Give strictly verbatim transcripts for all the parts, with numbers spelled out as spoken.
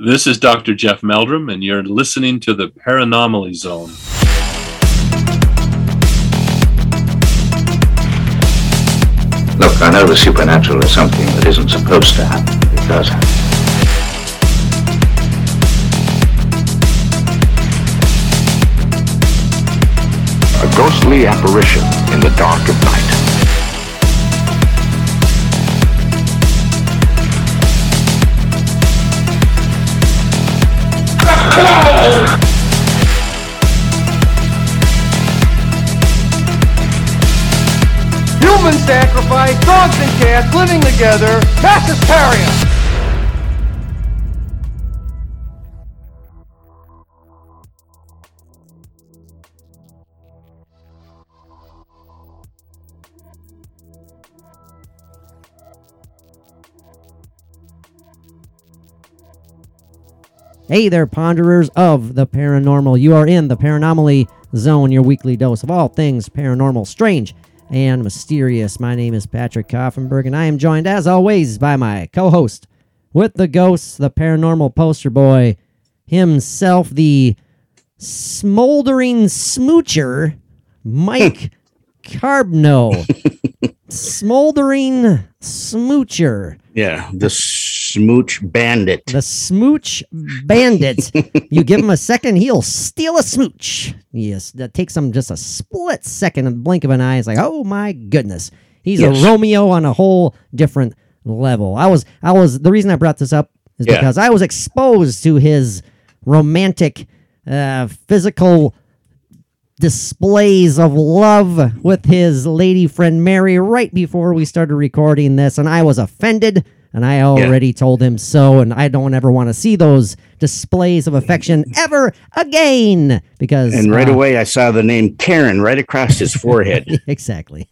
This is Doctor Jeff Meldrum, and you're listening to the Paranomaly Zone. Look, I know the supernatural is something that isn't supposed to happen. It does happen. A ghostly apparition in the dark of night. Human sacrifice, dogs and cats living together, mass hysteria! Hey there, ponderers of the paranormal. You are in the Paranomaly Zone, your weekly dose of all things paranormal, strange, and mysterious. My name is Patrick Koffenberg, and I am joined, as always, by my co-host with the ghosts, the paranormal poster boy himself, the smoldering smoocher, Mike Carbno. Smoldering smoocher. Yeah, the smooch bandit. The smooch bandit. You give him a second, he'll steal a smooch. Yes, that takes him just a split second, a blink of an eye. It's like, oh my goodness, he's yes. a Romeo on a whole different level. I was, I was. The reason I brought this up is yeah. because I was exposed to his romantic, uh, physical displays of love with his lady friend Mary right before we started recording this, and I was offended. And I already yeah. told him so, and I don't ever want to see those displays of affection ever again. Because And right uh, away, I saw the name Karen right across his forehead. Exactly.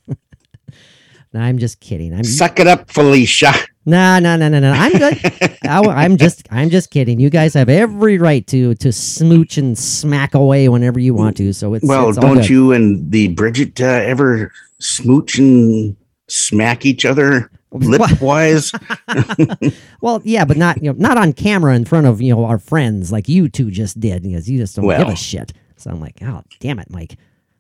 No, I'm just kidding. I'm Suck it up, Felicia. No, no, no, no, no. I'm good. I, I'm just I'm just kidding. You guys have every right to to smooch and smack away whenever you want to. So it's Well, it's don't good. You and the Bridget uh, ever smooch and smack each other? Lip wise. Well, yeah, but not you know not on camera in front of you know our friends like you two just did, because you just don't well, give a shit. So I'm like, oh damn it, Mike.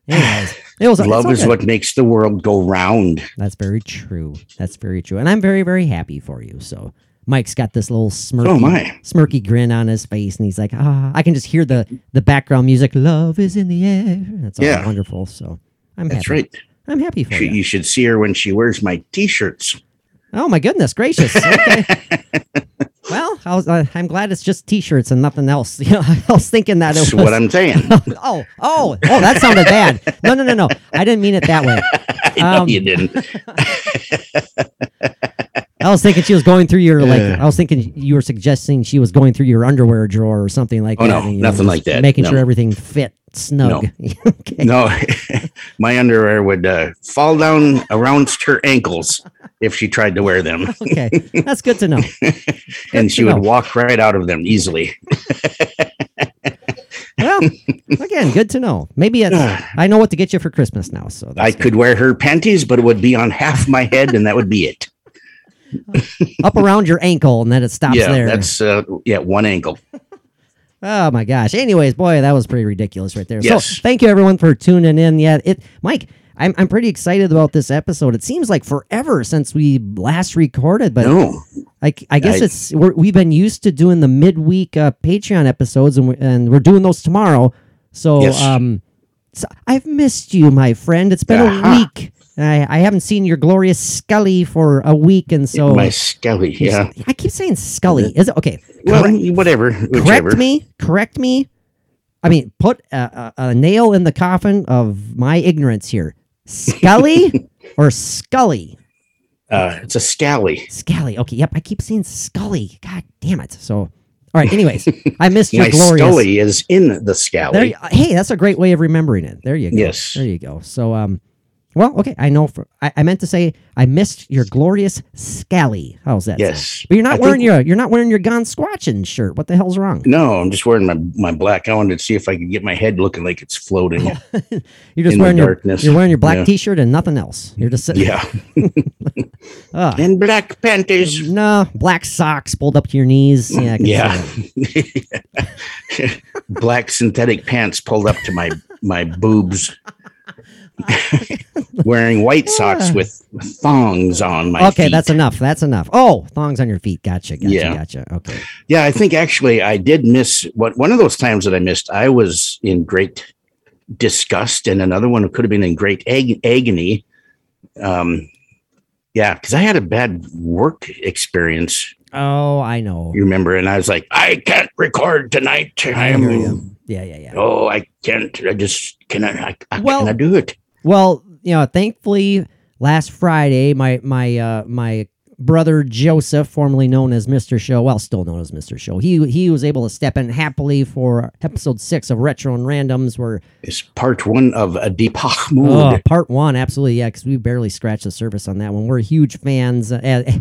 Anyways, it was love is good. What makes the world go round. That's very true. That's very true, and I'm very very happy for you. So Mike's got this little smirky oh my. smirky grin on his face, and he's like, ah, I can just hear the the background music. Love is in the air. That's all yeah. wonderful. So I'm that's happy. right. I'm happy for she, you. You should see her when she wears my t-shirts. Oh, my goodness gracious. Okay. Well, I was, uh, I'm glad it's just T-shirts and nothing else. You know, I was thinking that it That's was... what I'm saying. oh, oh, oh, that sounded bad. No, no, no, no. I didn't mean it that way. I um, know you didn't. I was thinking she was going through your, like, uh, I was thinking you were suggesting she was going through your underwear drawer or something like oh, that. Oh, no, nothing know, like that. Making no. sure everything fit snug. No, okay. no. My underwear would uh, fall down around her ankles. If she tried to wear them. Okay. That's good to know. Good and she would know. walk right out of them easily. Well, again, good to know. Maybe it's, I know what to get you for Christmas now. So I good. could wear her panties, but it would be on half my head and that would be it. Up around your ankle and then it stops yeah, there. That's uh, yeah, one ankle. Oh my gosh. Anyways, boy, that was pretty ridiculous right there. Yes. So thank you everyone for tuning in. Yeah, it Mike. I'm I'm pretty excited about this episode. It seems like forever since we last recorded, but no, I, I guess I, it's we're, we've been used to doing the midweek uh, Patreon episodes, and we're, and we're doing those tomorrow. So, yes. um, so I've missed you, my friend. It's been uh-huh. a week. I, I haven't seen your glorious Scully for a week, and so my Scully. Yeah, I keep saying Scully. Is it okay? Well, correct, whatever. Whichever. Correct me. Correct me. I mean, put a, a, a nail in the coffin of my ignorance here. Scully or Scully? Uh, it's a Scally. Scally. Okay. Yep. I keep saying Scully. God damn it. So, all right. Anyways, I missed your glorious. Scully is in the Scally. There, hey, that's a great way of remembering it. There you go. Yes. There you go. So, um, Well, okay, I know. For, I, I meant to say I missed your glorious scally. How's that? Yes, sound? But you're not I wearing think, your you're not wearing your gone squatching shirt. What the hell's wrong? No, I'm just wearing my, my black. I wanted to see if I could get my head looking like it's floating. You're just in wearing the your darkness. You're wearing your black yeah. t-shirt and nothing else. You're just sitting. Yeah. uh, and black panties. No, black socks pulled up to your knees. Yeah. I can yeah. Black synthetic pants pulled up to my my boobs. Wearing white yeah. socks with thongs on my okay, feet. That's enough. That's enough. Oh, thongs on your feet. Gotcha. Gotcha. Yeah. Gotcha. Okay. Yeah, I think actually I did miss what one of those times that I missed. I was in great disgust, and another one could have been in great ag- agony. Um, yeah, because I had a bad work experience. Oh, I know. You remember? And I was like, I can't record tonight. I am. Yeah, yeah, yeah. Oh, I can't. I just cannot. I, I well, cannot do it. Well, you know, thankfully, last Friday, my my uh, my brother Joseph, formerly known as Mister Show, well, still known as Mister Show, he he was able to step in happily for episode six of Retro and Randoms, where it's part one of a Deepak Mood. Oh, part one, absolutely, yeah, because we barely scratched the surface on that one. We're huge fans. As,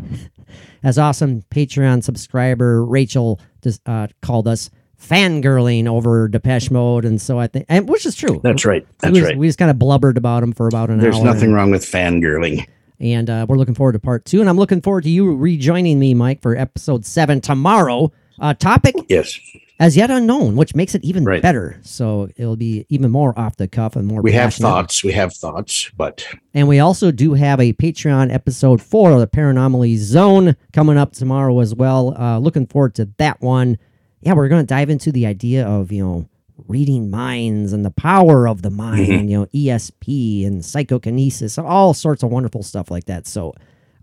as awesome Patreon subscriber Rachel just, uh, called us fangirling over Depeche Mode, and so I think, and which is true. That's right. That's we just, right. We just kind of blubbered about them for about an There's hour. There's nothing and, wrong with fangirling. And uh, we're looking forward to part two, and I'm looking forward to you rejoining me, Mike, for episode seven tomorrow. Uh, topic? Yes. As yet unknown, which makes it even right. better. So it'll be even more off the cuff and more We passionate. have thoughts. We have thoughts, but... And we also do have a Patreon episode four of the Paranomaly Zone coming up tomorrow as well. Uh, looking forward to that one. Yeah, we're going to dive into the idea of, you know, reading minds and the power of the mind, mm-hmm. you know, E S P and psychokinesis, all sorts of wonderful stuff like that. So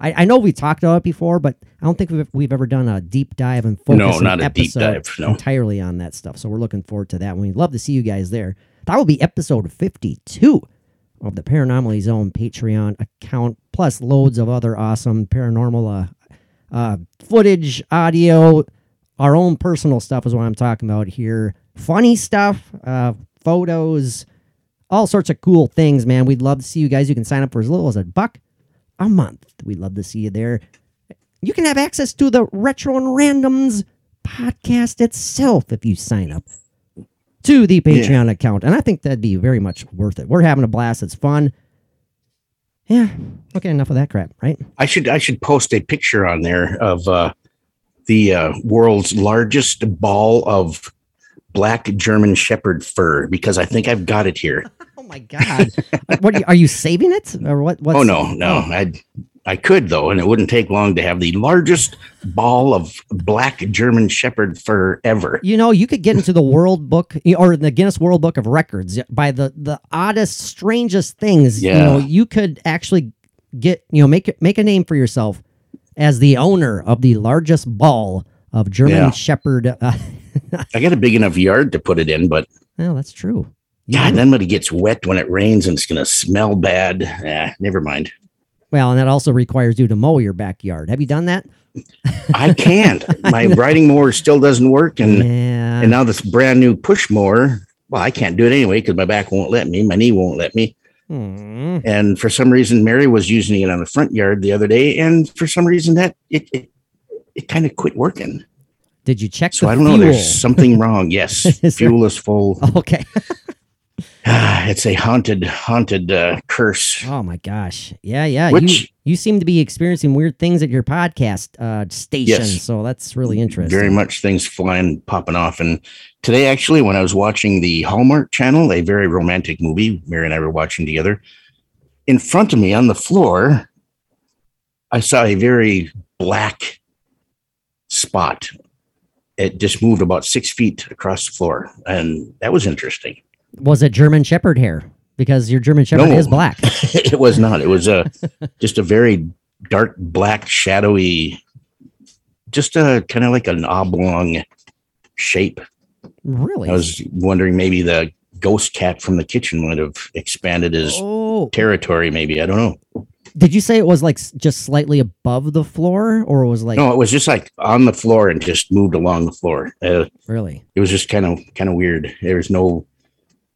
I, I know we talked about it before, but I don't think we've, we've ever done a deep dive and focus no, not a deep dive, no. entirely on that stuff. So we're looking forward to that. We'd love to see you guys there. That will be episode fifty-two of the Paranomaly Zone Patreon account, plus loads of other awesome paranormal uh, uh, footage, audio. Our own personal stuff is what I'm talking about here. Funny stuff, uh, photos, all sorts of cool things, man. We'd love to see you guys. You can sign up for as little as a buck a month. We'd love to see you there. You can have access to the Retro and Randoms podcast itself if you sign up to the Patreon yeah. account. And I think that'd be very much worth it. We're having a blast. It's fun. Yeah. Okay, enough of that crap, right? I should I should post a picture on there of... Uh... the uh, world's largest ball of black German Shepherd fur, because I think I've got it here. Oh my God. What are you, are you saving it? Or what? What's, oh no, no. Oh. I I could though, and it wouldn't take long to have the largest ball of black German Shepherd fur ever. You know, you could get into the world book or the Guinness World Book of Records by the, the oddest, strangest things. Yeah. You know, you could actually get, you know, make make a name for yourself as the owner of the largest ball of German yeah. Shepherd. Uh, I got a big enough yard to put it in, but... Well, that's true. Yeah, and then when it gets wet, when it rains, and it's going to smell bad, eh, never mind. Well, and that also requires you to mow your backyard. Have you done that? I can't. My I riding mower still doesn't work, and, yeah. and now this brand new push mower, well, I can't do it anyway because my back won't let me, my knee won't let me. Mm. And for some reason, Mary was using it on the front yard the other day, and for some reason that it it, it kind of quit working. Did you check? So the I don't fuel? know. There's something wrong. Yes, is fuel there? Is full. Okay, it's a haunted, haunted uh, curse. Oh my gosh! Yeah, yeah. Which, you you seem to be experiencing weird things at your podcast uh, station. Yes, so that's really interesting. Very much things flying, popping off, and. Today, actually, when I was watching the Hallmark Channel, a very romantic movie Mary and I were watching together, in front of me on the floor, I saw a very black spot. It just moved about six feet across the floor, and that was interesting. Was it German Shepherd hair? Because your German Shepherd no, is black. It was not. It was a, just a very dark, black, shadowy, just a kind of like an oblong shape. Really? I was wondering maybe the ghost cat from the kitchen would have expanded his oh. territory, maybe. I don't know. Did you say it was like just slightly above the floor, or it was like... No, it was just like on the floor and just moved along the floor. Uh, really? It was just kind of kind of weird. There was no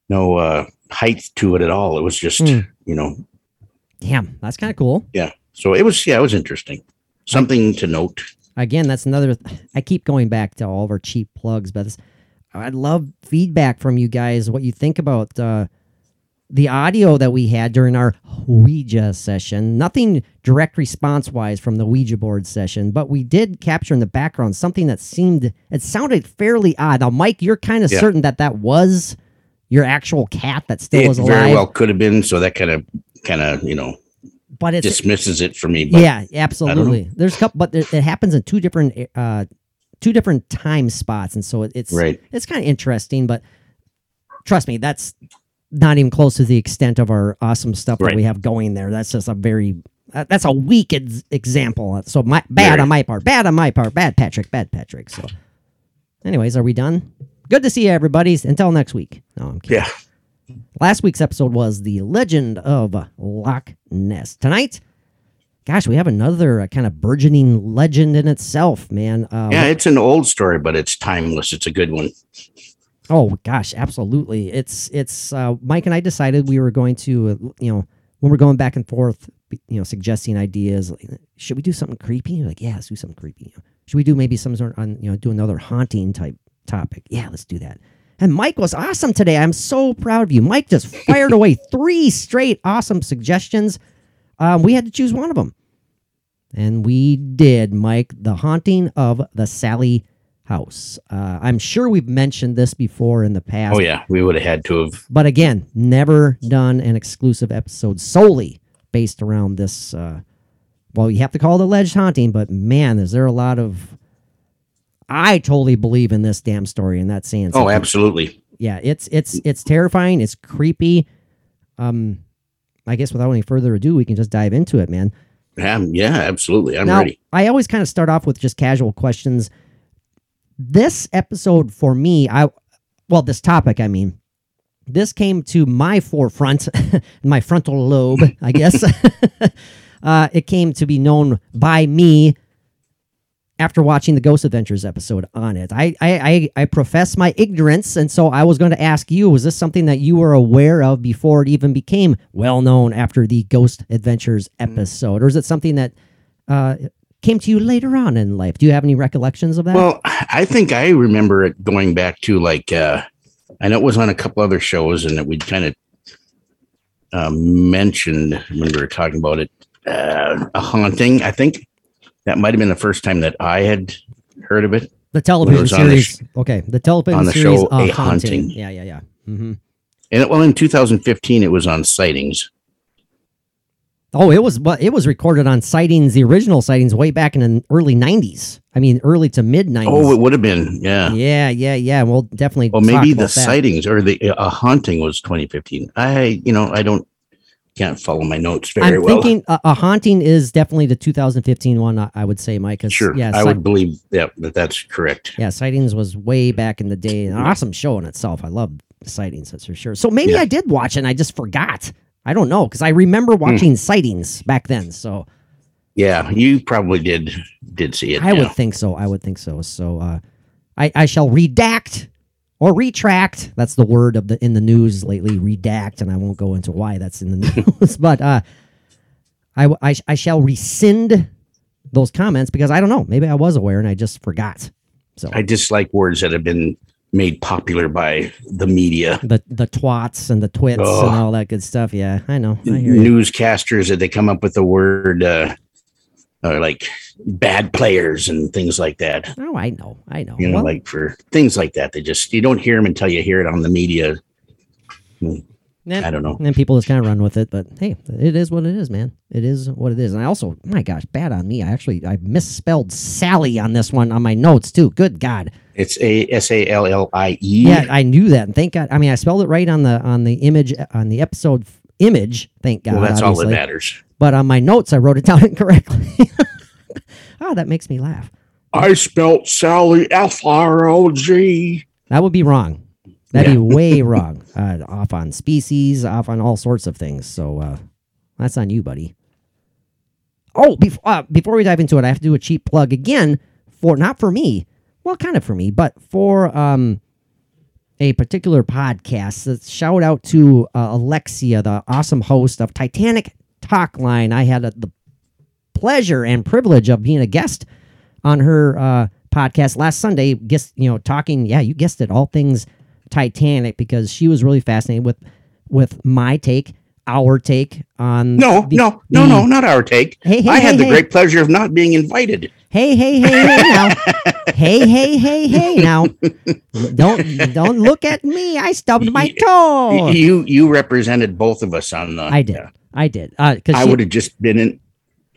no uh, height to it at all. It was just, mm. you know, Damn, that's kind of cool. Yeah. So it was, yeah, it was interesting. Something to note. Again, that's another, I keep going back to all of our cheap plugs, but this, I'd love feedback from you guys, what you think about uh, the audio that we had during our Ouija session. Nothing direct response-wise from the Ouija board session, but we did capture in the background something that seemed, it sounded fairly odd. Now, Mike, you're kind of yeah. certain that that was your actual cat that still it was alive. It very well could have been, so that kind of, kind of, you know, but it dismisses it for me. But yeah, absolutely. There's a couple, but there, it happens in two different, uh, two different time spots, and so it, it's right. It's kind of interesting. But trust me, that's not even close to the extent of our awesome stuff right. that we have going there. That's just a very uh, that's a weak ex- example. So my bad yeah. on my part, bad on my part, bad Patrick, bad Patrick. So, anyways, are we done? Good to see you, everybody. Until next week. No, I'm kidding. Yeah. Last week's episode was The Legend of Loch Ness. Tonight, gosh, we have another uh, kind of burgeoning legend in itself, man. Uh, yeah, it's an old story, but it's timeless. It's a good one. Oh, gosh, absolutely. It's, it's uh, Mike and I decided we were going to, uh, you know, when we're going back and forth, you know, suggesting ideas, like, should we do something creepy? You're like, yeah, let's do something creepy. Should we do maybe some sort of, you know, do another haunting type topic? Yeah, let's do that. And Mike was awesome today. I'm so proud of you. Mike just fired away three straight awesome suggestions. Um, we had to choose one of them. And we did, Mike, The Haunting of the Sallie House. Uh, I'm sure we've mentioned this before in the past. Oh, yeah. We would have had to have. But again, never done an exclusive episode solely based around this. Uh, well, you have to call it alleged haunting, but man, is there a lot of... I totally believe in this damn story, and that's saying something. Oh, absolutely. Yeah, it's it's it's terrifying. It's creepy. Um, I guess without any further ado, we can just dive into it, man. Um, yeah, absolutely. I'm now, ready. I always kind of start off with just casual questions. This episode for me, I well, this topic, I mean, this came to my forefront, my frontal lobe, I guess. uh, it came to be known by me after watching the Ghost Adventures episode on it. I, I I I profess my ignorance, and so I was going to ask you, was this something that you were aware of before it even became well-known after the Ghost Adventures episode? Or is it something that uh, came to you later on in life? Do you have any recollections of that? Well, I think I remember it going back to, like, uh, I know it was on a couple other shows, and that we'd kind of uh, mentioned when we were talking about it, uh, A Haunting, I think. That might have been the first time that I had heard of it. The television series. The sh- okay. The television on the series show, A Haunting. Yeah, yeah, yeah. Mm-hmm. And it, well, in two thousand fifteen, it was on Sightings. Oh, it was It was recorded on Sightings, the original Sightings, way back in the early nineties. I mean, early to mid-nineties. Oh, it would have been, yeah. Yeah, yeah, yeah. We'll definitely Well, maybe the Sightings or the A Haunting was twenty fifteen. I, you know, I don't. Can't follow my notes very well. I'm thinking well. A, a Haunting is definitely the two thousand fifteen one, I, I would say, Mike. Sure, yeah, I si- would believe that, that that's correct. Yeah, Sightings was way back in the day. An awesome show in itself. I love Sightings, that's for sure. So maybe yeah. I did watch it and I just forgot. I don't know, because I remember watching mm. Sightings back then. So yeah, you probably did did see it. I now. would think so. I would think so. So uh, I, I shall redact or retract. That's the word of the in the news lately, redact, and I won't go into why that's in the news, but uh, I, I, I shall rescind those comments because I don't know. Maybe I was aware and I just forgot. So I dislike words that have been made popular by the media. The the twats and the twits oh. and all that good stuff. Yeah, I know. I hear Newscasters you. that they come up with the word uh, uh, like bad players and things like that. Oh, I know. I know. You know, well, like for things like that, they just, you don't hear them until you hear it on the media. Then, I don't know. And people just kind of run with it, but hey, it is what it is, man. It is what it is. And I also, my gosh, bad on me. I actually, I misspelled Sallie on this one on my notes too. Good God. It's a S A L L I E. Yeah, I knew that. And thank God. I mean, I spelled it right on the, on the image, on the episode image. Thank God. Well, that's obviously all that matters. But on my notes, I wrote it down incorrectly. Oh, that makes me laugh. I spelt Sallie F R O G. That would be wrong. That'd yeah. be way wrong. Uh, off on species, off on all sorts of things. So uh, that's on you, buddy. Oh, bef- uh, before we dive into it, I have to do a cheap plug again for, not for me, well, kind of for me, but for um, a particular podcast. Shout out to uh, Alexia, the awesome host of Titanic Talk Line. I had a, the pleasure and privilege of being a guest on her uh, podcast last Sunday, guess, you know, talking, yeah, you guessed it, all things Titanic, because she was really fascinated with with my take, our take on... No, the, no, no, the, no, not our take. Hey, hey, I hey, had hey, the hey. great pleasure of not being invited. Hey, hey, hey, hey, now. hey, hey, hey, hey, now. Don't don't look at me. I stubbed my toe. You you represented both of us on the... I did. Uh, I did. Uh, I would have just been in,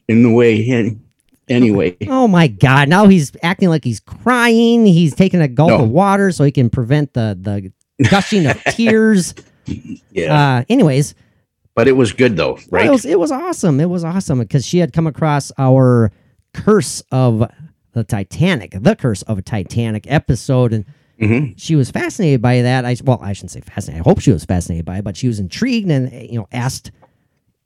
in the way... In, Anyway. Oh, my God. Now he's acting like he's crying. He's taking a gulp no. of water so he can prevent the, the gushing of tears. Yeah. Uh, anyways. But it was good, though, right? It was, it was awesome. It was awesome because she had come across our Curse of the Titanic, the Curse of a Titanic episode, and mm-hmm. she was fascinated by that. I Well, I shouldn't say fascinated. I hope she was fascinated by it, but she was intrigued and, you know, asked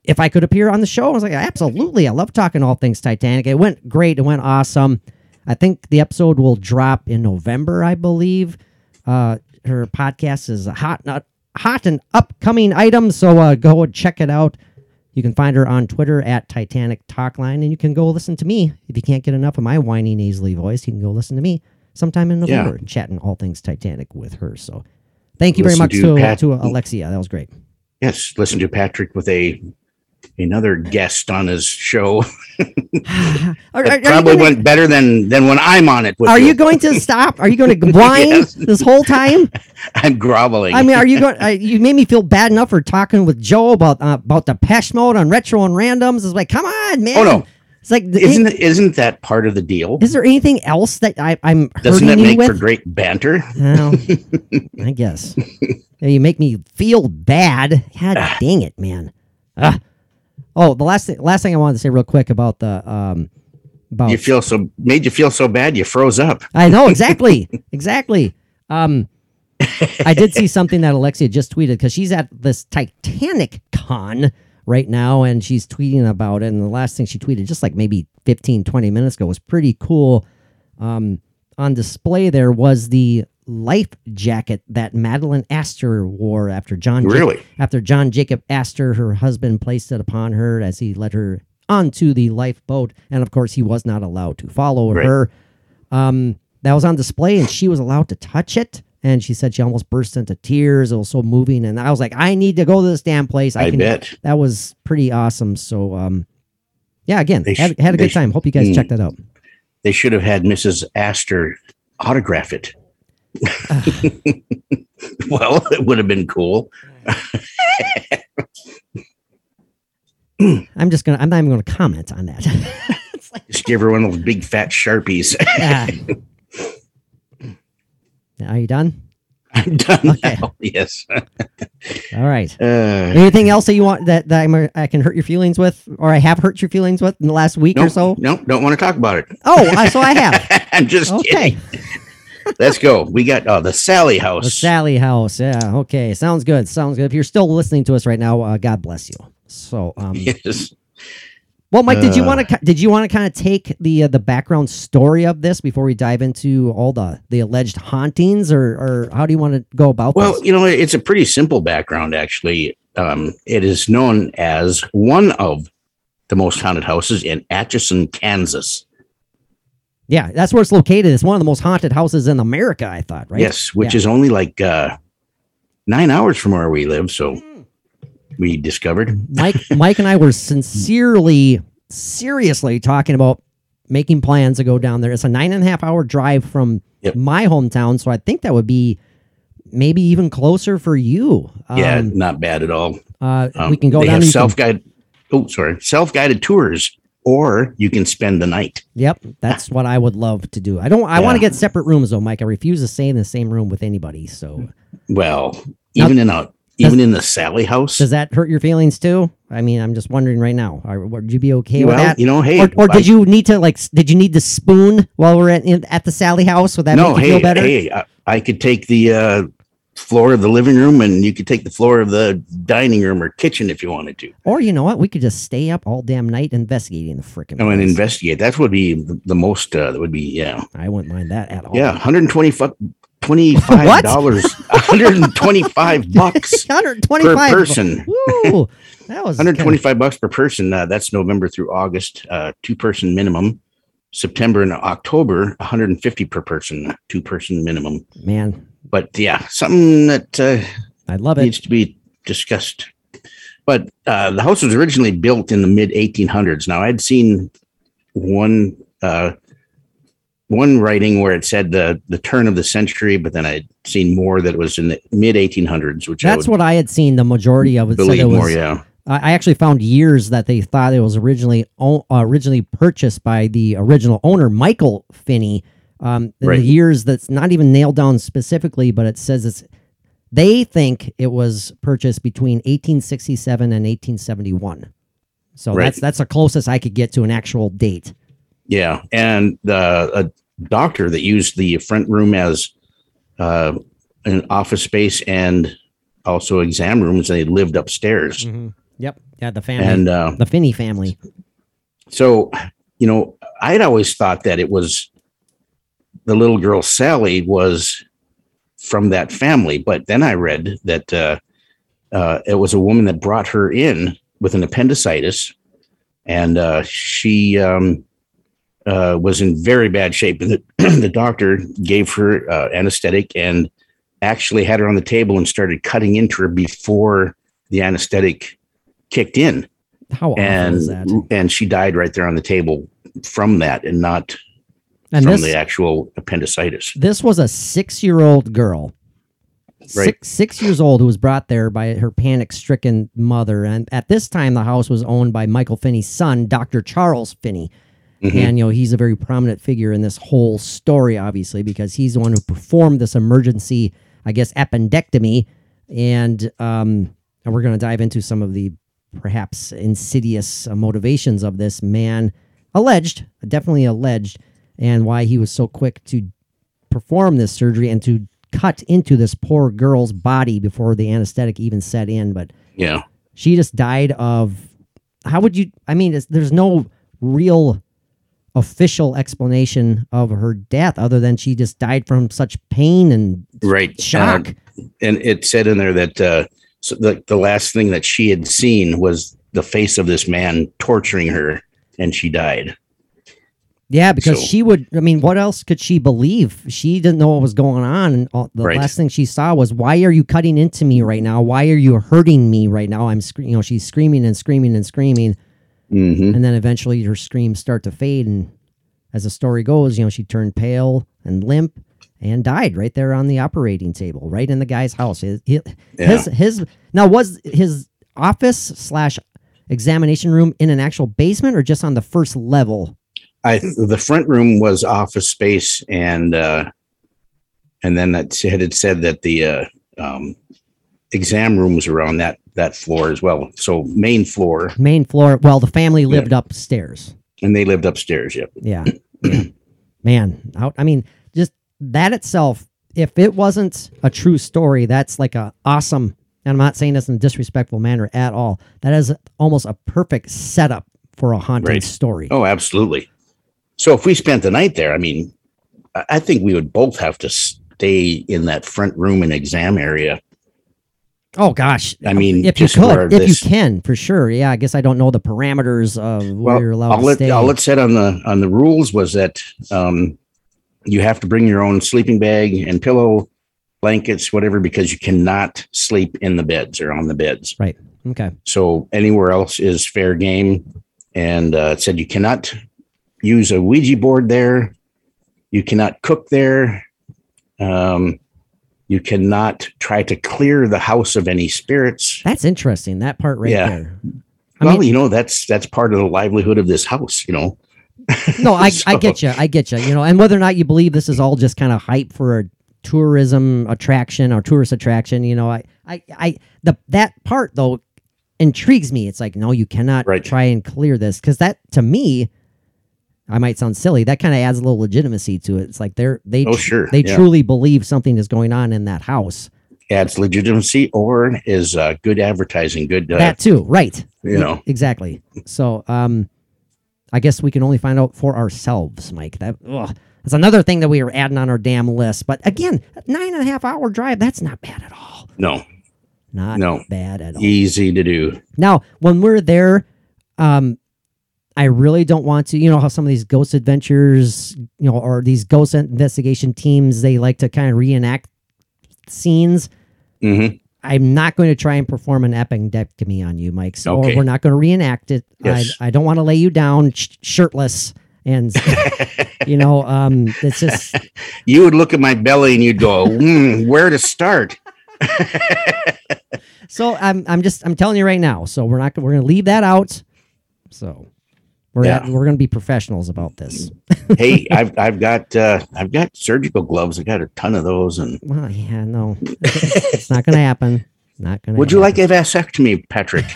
if I could appear on the show. I was like, absolutely. I love talking all things Titanic. It went great. It went awesome. I think the episode will drop in November, I believe. Uh, her podcast is hot, not hot and upcoming items. So uh, go and check it out. You can find her on Twitter at Titanic Talk Line, and you can go listen to me. If you can't get enough of my whiny, nasally voice, you can go listen to me sometime in November yeah. and chatting all things Titanic with her. So thank you listen very much to, to, Pat- to Alexia. That was great. Yes. Listen to Patrick with a, another guest on his show. It probably gonna, went better than, than when I'm on it. With are you, you going to stop? Are you going to whine yes. this whole time? I'm groveling. I mean, are you going? Uh, you made me feel bad enough for talking with Joe about uh, about Depeche Mode on Retro and Randoms. It's like, come on, man. Oh no, it's like isn't any, isn't that part of the deal? Is there anything else that I, I'm doesn't that make with? for great banter? Well, I guess you make me feel bad. God dang it, man. Ugh. Oh, the last thing, last thing I wanted to say real quick about the um, about you feel so made you feel so bad you froze up. I know exactly, exactly. Um, I did see something that Alexia just tweeted because she's at this Titanic Con right now and she's tweeting about it. And the last thing she tweeted, just like maybe fifteen, twenty minutes ago, was pretty cool. Um, on display there was the life jacket that Madeline Astor wore after John really? Jacob, after John Jacob Astor, her husband, placed it upon her as he led her onto the lifeboat, and of course he was not allowed to follow right. her. Um, that was on display, and she was allowed to touch it, and she said she almost burst into tears. It was so moving, and I was like, I need to go to this damn place. I, I can, bet that was pretty awesome. So, um, yeah, again, sh- had, had a good sh- time. Hope you guys mm, check that out. They should have had Missus Astor autograph it. Well, it would have been cool. I'm just gonna. I'm not even gonna comment on that. It's like, just give her one of those big fat Sharpies. uh, are you done? I'm done. Okay. Now, yes. All right. Uh, Anything else that you want that, that I'm, I can hurt your feelings with, or I have hurt your feelings with in the last week no, or so? No, don't want to talk about it. Oh, uh, so I have. I'm just okay. kidding. Let's go. We got uh, the Sallie House. The Sallie House. Yeah. Okay. Sounds good. Sounds good. If you're still listening to us right now, uh, God bless you. So, um, yes. Well, Mike, uh, did you want to did you want to kind of take the uh, the background story of this before we dive into all the, the alleged hauntings, or or how do you want to go about? Well, this? You know, it's a pretty simple background actually. Um, it is known as one of the most haunted houses in Atchison, Kansas. Yeah, that's where it's located. It's one of the most haunted houses in America, I thought, right? Yes, which yeah. is only like uh, nine hours from where we live, so we discovered. Mike Mike and I were sincerely, seriously talking about making plans to go down there. It's a nine and a half hour drive from yep. my hometown, so I think that would be maybe even closer for you. Um, yeah, not bad at all. Uh, um, we can go they down have self-guided, oh, sorry, self-guided tours. Or you can spend the night. Yep, that's what I would love to do. I don't. I yeah. want to get separate rooms, though, Mike. I refuse to stay in the same room with anybody. So, well, even now, in a even does, in the Sallie House, does that hurt your feelings too? I mean, I'm just wondering right now. Are, would you be okay well, with that? You know, hey, or, or did I, you need to like? Did you need the spoon while we're at in, at the Sallie House? Would that no, make you hey, feel better? Hey, I, I could take the uh, floor of the living room, and you could take the floor of the dining room or kitchen if you wanted to. Or you know what, we could just stay up all damn night investigating the frickin' oh, and investigate. That would be the, the most. Uh, that would be yeah. I wouldn't mind that at all. Yeah, one hundred twenty-five dollars. one hundred twenty-five bucks one hundred twenty-five per person. Woo, that was one hundred twenty-five kind of... bucks per person. Uh, that's November through August, uh, two person minimum. September and October, one hundred fifty per person, two person minimum. Man, but yeah, something that uh, I love it needs to be discussed. But uh, the house was originally built in the mid eighteen hundreds. Now I'd seen one uh, one writing where it said the the turn of the century, but then I'd seen more that it was in the mid eighteen hundreds. Which that's I what I had seen. The majority of it said it was. More, yeah. I actually found years that they thought it was originally uh, originally purchased by the original owner, Michael Finney. Um, right. The years that's not even nailed down specifically, but it says it's. They think it was purchased between eighteen sixty-seven and eighteen seventy-one. So right. that's that's the closest I could get to an actual date. Yeah, and uh, a doctor that used the front room as uh, an office space and also exam rooms, and they lived upstairs. Mm-hmm. Yep. Yeah, the family and uh, the Finney family. So, you know, I'd always thought that it was the little girl Sallie was from that family, but then I read that uh, uh, it was a woman that brought her in with an appendicitis, and uh, she um, uh, was in very bad shape. And the, the doctor gave her uh, anesthetic and actually had her on the table and started cutting into her before the anesthetic kicked in. How awful is that? And she died right there on the table from that, and not and from this, the actual appendicitis. This was a six-year-old girl, right. six, six years old, who was brought there by her panic-stricken mother. And at this time, the house was owned by Michael Finney's son, Doctor Charles Finney. Mm-hmm. And, you know, he's a very prominent figure in this whole story, obviously, because he's the one who performed this emergency, I guess, appendectomy. And, um, and we're going to dive into some of the perhaps insidious uh, motivations of this man, alleged, definitely alleged, and why he was so quick to perform this surgery and to cut into this poor girl's body before the anesthetic even set in. But yeah, she just died of, how would you, I mean, it's, there's no real official explanation of her death other than she just died from such pain and right. shock. Uh, and it said in there that uh, so the, the last thing that she had seen was the face of this man torturing her, and she died. Yeah, because so, she would, I mean, what else could she believe? She didn't know what was going on. And all, the right. last thing she saw was, why are you cutting into me right now? Why are you hurting me right now? I'm, sc-, you know, she's screaming and screaming and screaming. Mm-hmm. And then eventually her screams start to fade. And as the story goes, you know, she turned pale and limp and died right there on the operating table, right in the guy's house. His, his, yeah. his, his now, was his office slash examination room in an actual basement or just on the first level? I, the front room was office space, and uh, and then it had said that the uh, um, exam room was around that, that floor as well. So main floor. Main floor. Well, the family lived yeah. upstairs. And they lived upstairs, yep. Yeah. yeah. Man, out, I mean, just that itself, if it wasn't a true story, that's like a awesome, and I'm not saying this in a disrespectful manner at all, that is almost a perfect setup for a haunted right. story. Oh, absolutely. So if we spent the night there, I mean, I think we would both have to stay in that front room and exam area. Oh, gosh. I mean, if you could, if this, you can, for sure. Yeah, I guess I don't know the parameters of where well, you're allowed all to it, stay. All it said on the, on the rules was that um, you have to bring your own sleeping bag and pillow, blankets, whatever, because you cannot sleep in the beds or on the beds. Right. Okay. So anywhere else is fair game. And uh, it said you cannot use a Ouija board there. You cannot cook there. Um, you cannot try to clear the house of any spirits. That's interesting. That part right yeah. there. I well, mean, you know, that's that's part of the livelihood of this house, you know. No, I, so. I get you. I get you. You know, and whether or not you believe this is all just kind of hype for a tourism attraction or tourist attraction, you know, I, I, I the that part though intrigues me. It's like, no, you cannot right. try and clear this, because that to me. I might sound silly. That kind of adds a little legitimacy to it. It's like they're they oh, sure. they yeah. truly believe something is going on in that house. Adds legitimacy, or is uh, good advertising. Good uh, that too, right? You know exactly. So, um, I guess we can only find out for ourselves, Mike. That ugh, That's another thing that we were adding on our damn list. But again, nine and a half hour drive, that's not bad at all. No. Not no. bad at all. Easy to do. Now, when we're there, um, I really don't want to, you know, how some of these ghost adventures, you know, or these ghost investigation teams, they like to kind of reenact scenes. Mm-hmm. I'm not going to try and perform an appendectomy on you, Mike. So okay. We're not going to reenact it. Yes. I, I don't want to lay you down sh- shirtless. And, you know, um, it's just. You would look at my belly and you'd go, mm, where to start? So I'm, I'm just, I'm telling you right now. So we're not, we're going to leave that out. So we're, yeah. at, we're going to be professionals about this. Hey, I've, I've got, uh, I've got surgical gloves. I got a ton of those. And well, yeah, no, it's, it's not going to happen. Not going to. Would happen. You like a vasectomy, Patrick?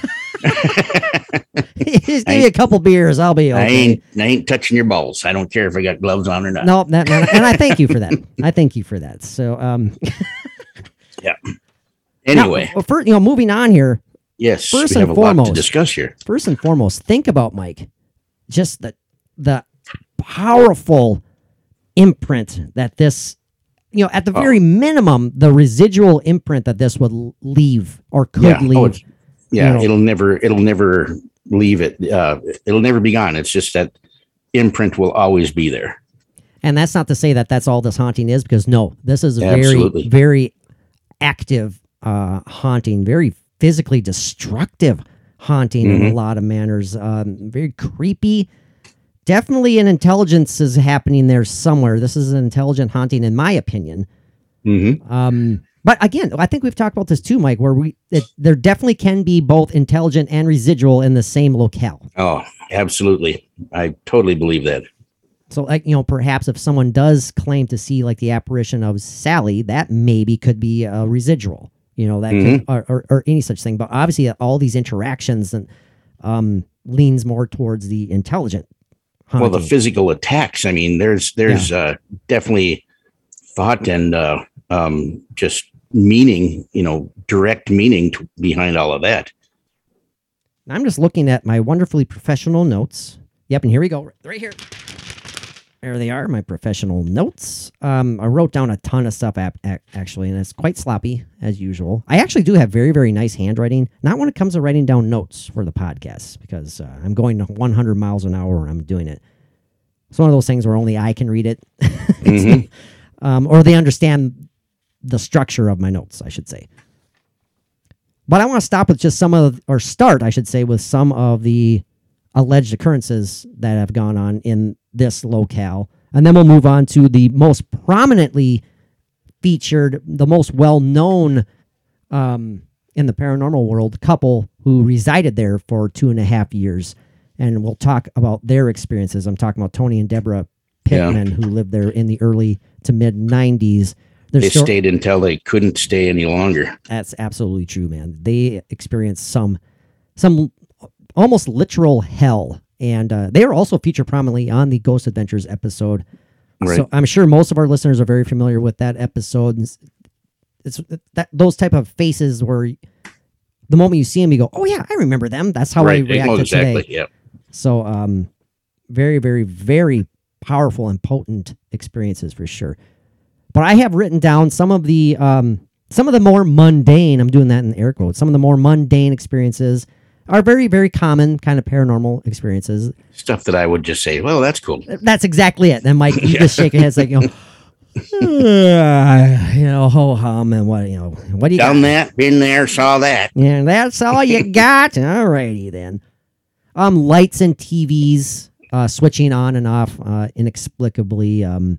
Just give me a couple beers. I'll be okay. I ain't, I ain't touching your balls. I don't care if I got gloves on or not. No, nope, and I thank you for that. I thank you for that. So, um, yeah. Anyway, now, well, first, you know, moving on here. Yes, first we have and a foremost, lot to discuss here. First and foremost, think about Mike. Just the the powerful imprint that this, you know, at the very oh. minimum, the residual imprint that this would leave or could yeah. leave. Oh, yeah, you know, it'll never, it'll never leave it. Uh, it'll never be gone. It's just that imprint will always be there. And that's not to say that that's all this haunting is, because no, this is a Absolutely. very, very active uh, haunting, very physically destructive haunting mm-hmm. in a lot of manners. Um, very creepy. Definitely an intelligence is happening there somewhere. This is an intelligent haunting, in my opinion. Mm-hmm. Um, But again, I think we've talked about this too, Mike, where we it, there definitely can be both intelligent and residual in the same locale. Oh, absolutely. I totally believe that. So, like, you know, perhaps if someone does claim to see, like, the apparition of Sallie, that maybe could be a residual, you know, that mm-hmm. could, or, or, or any such thing. But obviously, all these interactions and um, leans more towards the intelligent haunting. Well, the physical attacks. I mean, there's there's yeah. uh, definitely thought and uh, um, just meaning, you know, direct meaning to, behind all of that. I'm just looking at my wonderfully professional notes. Yep, and here we go. Right here. There they are, my professional notes. Um, I wrote down a ton of stuff, ap- ac- actually, and it's quite sloppy, as usual. I actually do have very, very nice handwriting. Not when it comes to writing down notes for the podcast, because uh, I'm going one hundred miles an hour when I'm doing it. It's one of those things where only I can read it. mm-hmm. um, or they understand the structure of my notes, I should say. But I want to stop with just some of, or start, I should say, with some of the alleged occurrences that have gone on in this locale. And then we'll move on to the most prominently featured, the most well-known um, in the paranormal world couple who resided there for two and a half years. And we'll talk about their experiences. I'm talking about Tony and Deborah Pickman, yeah. who lived there in the early to mid-nineties. Their they sto- stayed until they couldn't stay any longer. That's absolutely true, man. They experienced some some almost literal hell. And uh, they are also featured prominently on the Ghost Adventures episode. Right. So I'm sure most of our listeners are very familiar with that episode. It's, it's that those type of faces where the moment you see them, you go, oh, yeah, I remember them. That's how right. we reacted oh, exactly. today. Yeah. So um, very, very, very powerful and potent experiences for sure. But I have written down some of the um, some of the more mundane, I'm doing that in air quotes, some of the more mundane experiences are very, very common kind of paranormal experiences. Stuff that I would just say, well, that's cool. That's exactly it. And Mike, you yeah. just shake your head, like, you know, uh, you know, ho-hum, and what, you know, what do you Done got? that, been there, saw that. Yeah, that's all you got? All righty, then. Um, lights and T Vs uh, switching on and off uh, inexplicably. Um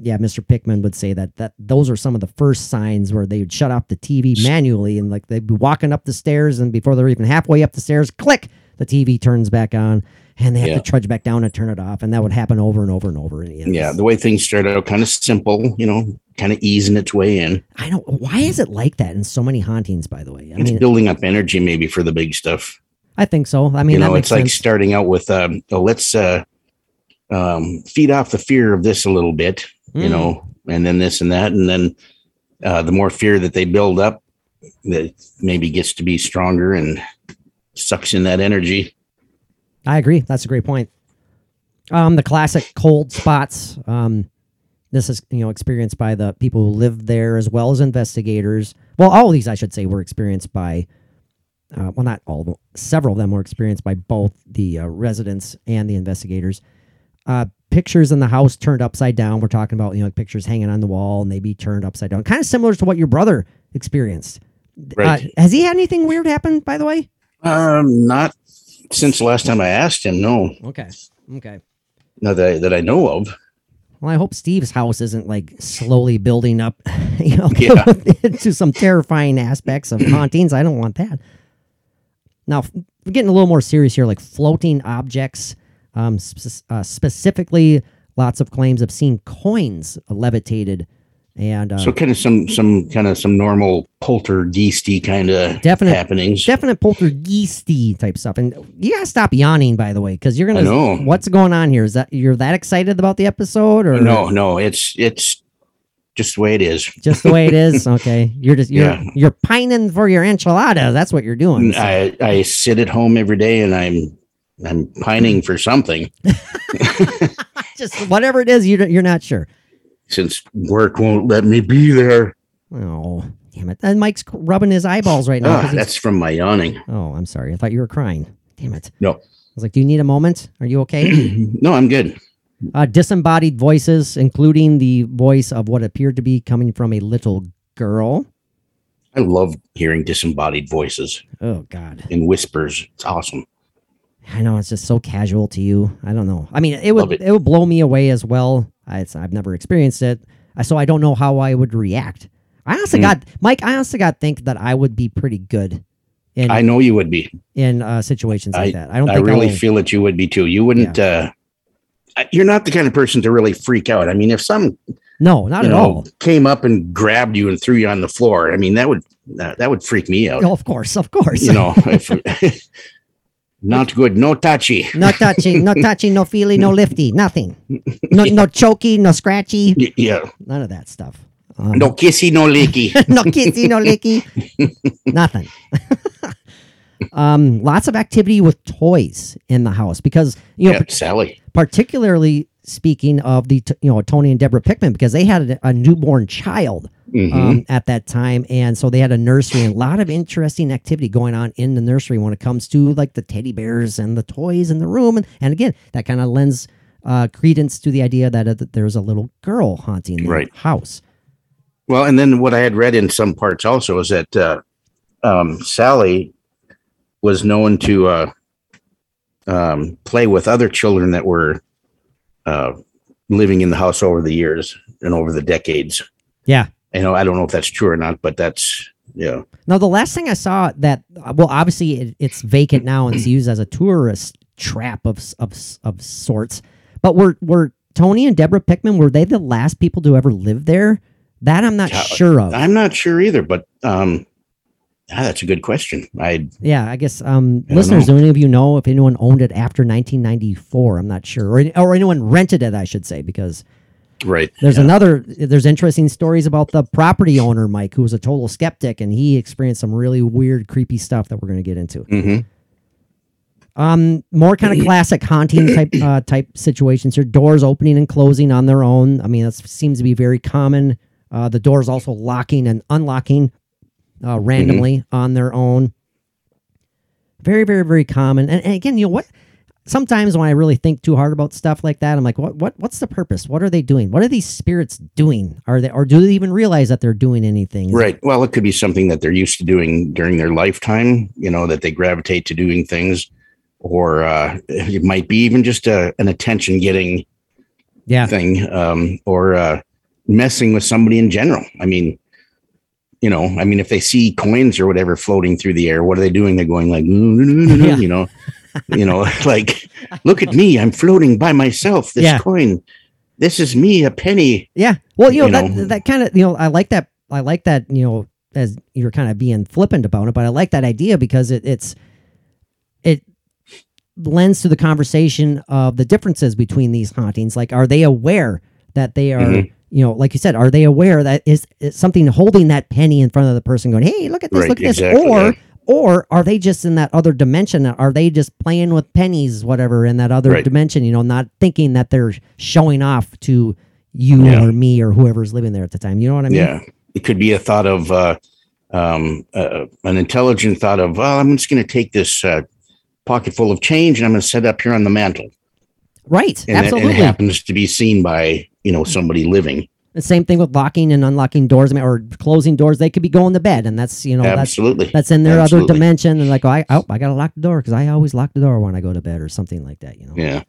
Yeah, Mister Pickman would say that that those are some of the first signs where they would shut off the T V manually, and like they'd be walking up the stairs, and before they're even halfway up the stairs, click, the T V turns back on, and they have yeah. to trudge back down and turn it off, and that would happen over and over and over. And yeah, the way things started out, kind of simple, you know, kind of easing its way in. I don't. Why is it like that in so many hauntings? By the way, I it's mean, building up energy maybe for the big stuff. I think so. I mean, you know, that makes it's like sense. Starting out with um, oh, let's uh, um, feed off the fear of this a little bit. You know, and then this and that. And then uh, the more fear that they build up, that maybe gets to be stronger and sucks in that energy. I agree. That's a great point. Um, the classic cold spots. Um, this is, you know, experienced by the people who live there as well as investigators. Well, all of these, I should say, were experienced by, uh, well, not all of them. Several of them were experienced by both the uh, residents and the investigators. Uh, pictures in the house turned upside down. We're talking about, you know, like pictures hanging on the wall and they be turned upside down. Kind of similar to what your brother experienced. Right. Uh, has he had anything weird happen, by the way? Um, not since the last time I asked him, no. Okay, okay. Not that I, that I know of. Well, I hope Steve's house isn't like slowly building up, you know, yeah. to some terrifying aspects of hauntings. I don't want that. Now, we're getting a little more serious here, like floating objects. Um, sp- uh, specifically, lots of claims of seeing coins levitated, and uh, so kind of some some kind of some normal poltergeisty kind of definite happenings, definite poltergeisty type stuff. And you gotta stop yawning, by the way, because you're gonna. I know. What's going on here? Is that you're that excited about the episode, or no? No, it's it's just the way it is. Just the way it is. Okay, you're just you're yeah. you're pining for your enchilada. That's what you're doing. So. I I sit at home every day, and I'm. I'm pining for something. Just whatever it is, you're, you're not sure. Since work won't let me be there. Oh, damn it. And Mike's rubbing his eyeballs right now. Ah, that's from my yawning. Oh, I'm sorry. I thought you were crying. Damn it. No. I was like, do you need a moment? Are you okay? No, I'm good. Uh, disembodied voices, including the voice of what appeared to be coming from a little girl. I love hearing disembodied voices. Oh, God. And whispers. It's awesome. I know, it's just so casual to you. I don't know. I mean, it would it. it would blow me away as well. I, it's, I've never experienced it, so I don't know how I would react. I honestly mm. got Mike. I honestly got think that I would be pretty good. In, I know you would be in uh, situations I, like that. I don't. I think really I feel that you would be too. You wouldn't. Yeah. Uh, you're not the kind of person to really freak out. I mean, if some no, not at know, all came up and grabbed you and threw you on the floor, I mean, that would uh, that would freak me out. Oh, of course, of course. You know. If, Not good. No touchy. No touchy. No touchy. No feely. No lifty. Nothing. No yeah. no choky. No scratchy. Yeah. None of that stuff. Um, no kissy. No licky. no kissy. No licky. Nothing. um, lots of activity with toys in the house because you know, yeah, Sallie. Particularly speaking of the t- you know Tony and Deborah Pickman because they had a, a newborn child mm-hmm. um, at that time, and so they had a nursery and a lot of interesting activity going on in the nursery when it comes to like the teddy bears and the toys in the room, and, and again that kind of lends uh, credence to the idea that, uh, that there's a little girl haunting the right. house. Well, and then what I had read in some parts also is that uh, um, Sallie was known to uh, um, play with other children that were uh, living in the house over the years and over the decades. Yeah. You know, I don't know if that's true or not, but that's, yeah. Now, the last thing I saw that, well, obviously it, it's vacant now and it's used as a tourist trap of, of, of sorts, but were, were Tony and Deborah Pickman, were they the last people to ever live there? That I'm not uh, sure of. I'm not sure either, but, um, ah, that's a good question. I yeah, I guess um, I listeners, do any of you know if anyone owned it after nineteen ninety-four? I'm not sure, or, or anyone rented it, I should say, because right there's yeah. another there's interesting stories about the property owner Mike, who was a total skeptic, and he experienced some really weird, creepy stuff that we're going to get into. Mm-hmm. Um, more kind of classic haunting type uh, type situations here. Doors opening and closing on their own. I mean, that seems to be very common. Uh, the doors also locking and unlocking. Uh, randomly mm-hmm. on their own. Very, very, very common. And, and again, you know what? Sometimes when I really think too hard about stuff like that, I'm like, what, what, what's the purpose? What are they doing? What are these spirits doing? Are they, or do they even realize that they're doing anything? Right. Well, it could be something that they're used to doing during their lifetime, you know, that they gravitate to doing things, or uh, it might be even just a, an attention getting yeah. thing, um, or uh, messing with somebody in general. I mean, You know, I mean, if they see coins or whatever floating through the air, what are they doing? They're going like, yeah. you know, you know, like, look at me. I'm floating by myself. This yeah. coin, this is me, a penny. Yeah. Well, you, you know, know, that that kind of, you know, I like that. I like that, you know, as you're kind of being flippant about it, but I like that idea because it, it's, it lends to the conversation of the differences between these hauntings. Like, are they aware that they are, mm-hmm. you know, like you said, are they aware that is, is something holding that penny in front of the person going, hey, look at this, right, look at exactly, this. Or, yeah. Or are they just in that other dimension? Are they just playing with pennies, whatever, in that other right. dimension, you know, not thinking that they're showing off to you yeah. or me or whoever's living there at the time? You know what I mean? Yeah. It could be a thought of uh, um, uh, an intelligent thought of, well, I'm just going to take this uh, pocket full of change and I'm going to set up here on the mantle. Right. And absolutely. It, and it happens to be seen by, you know, somebody living. The same thing with locking and unlocking doors, I mean, or closing doors. They could be going to bed, and that's, you know, absolutely that's, that's in their absolutely. Other dimension. And like, oh, I oh, I gotta lock the door because I always lock the door when I go to bed or something like that. You know. Yeah.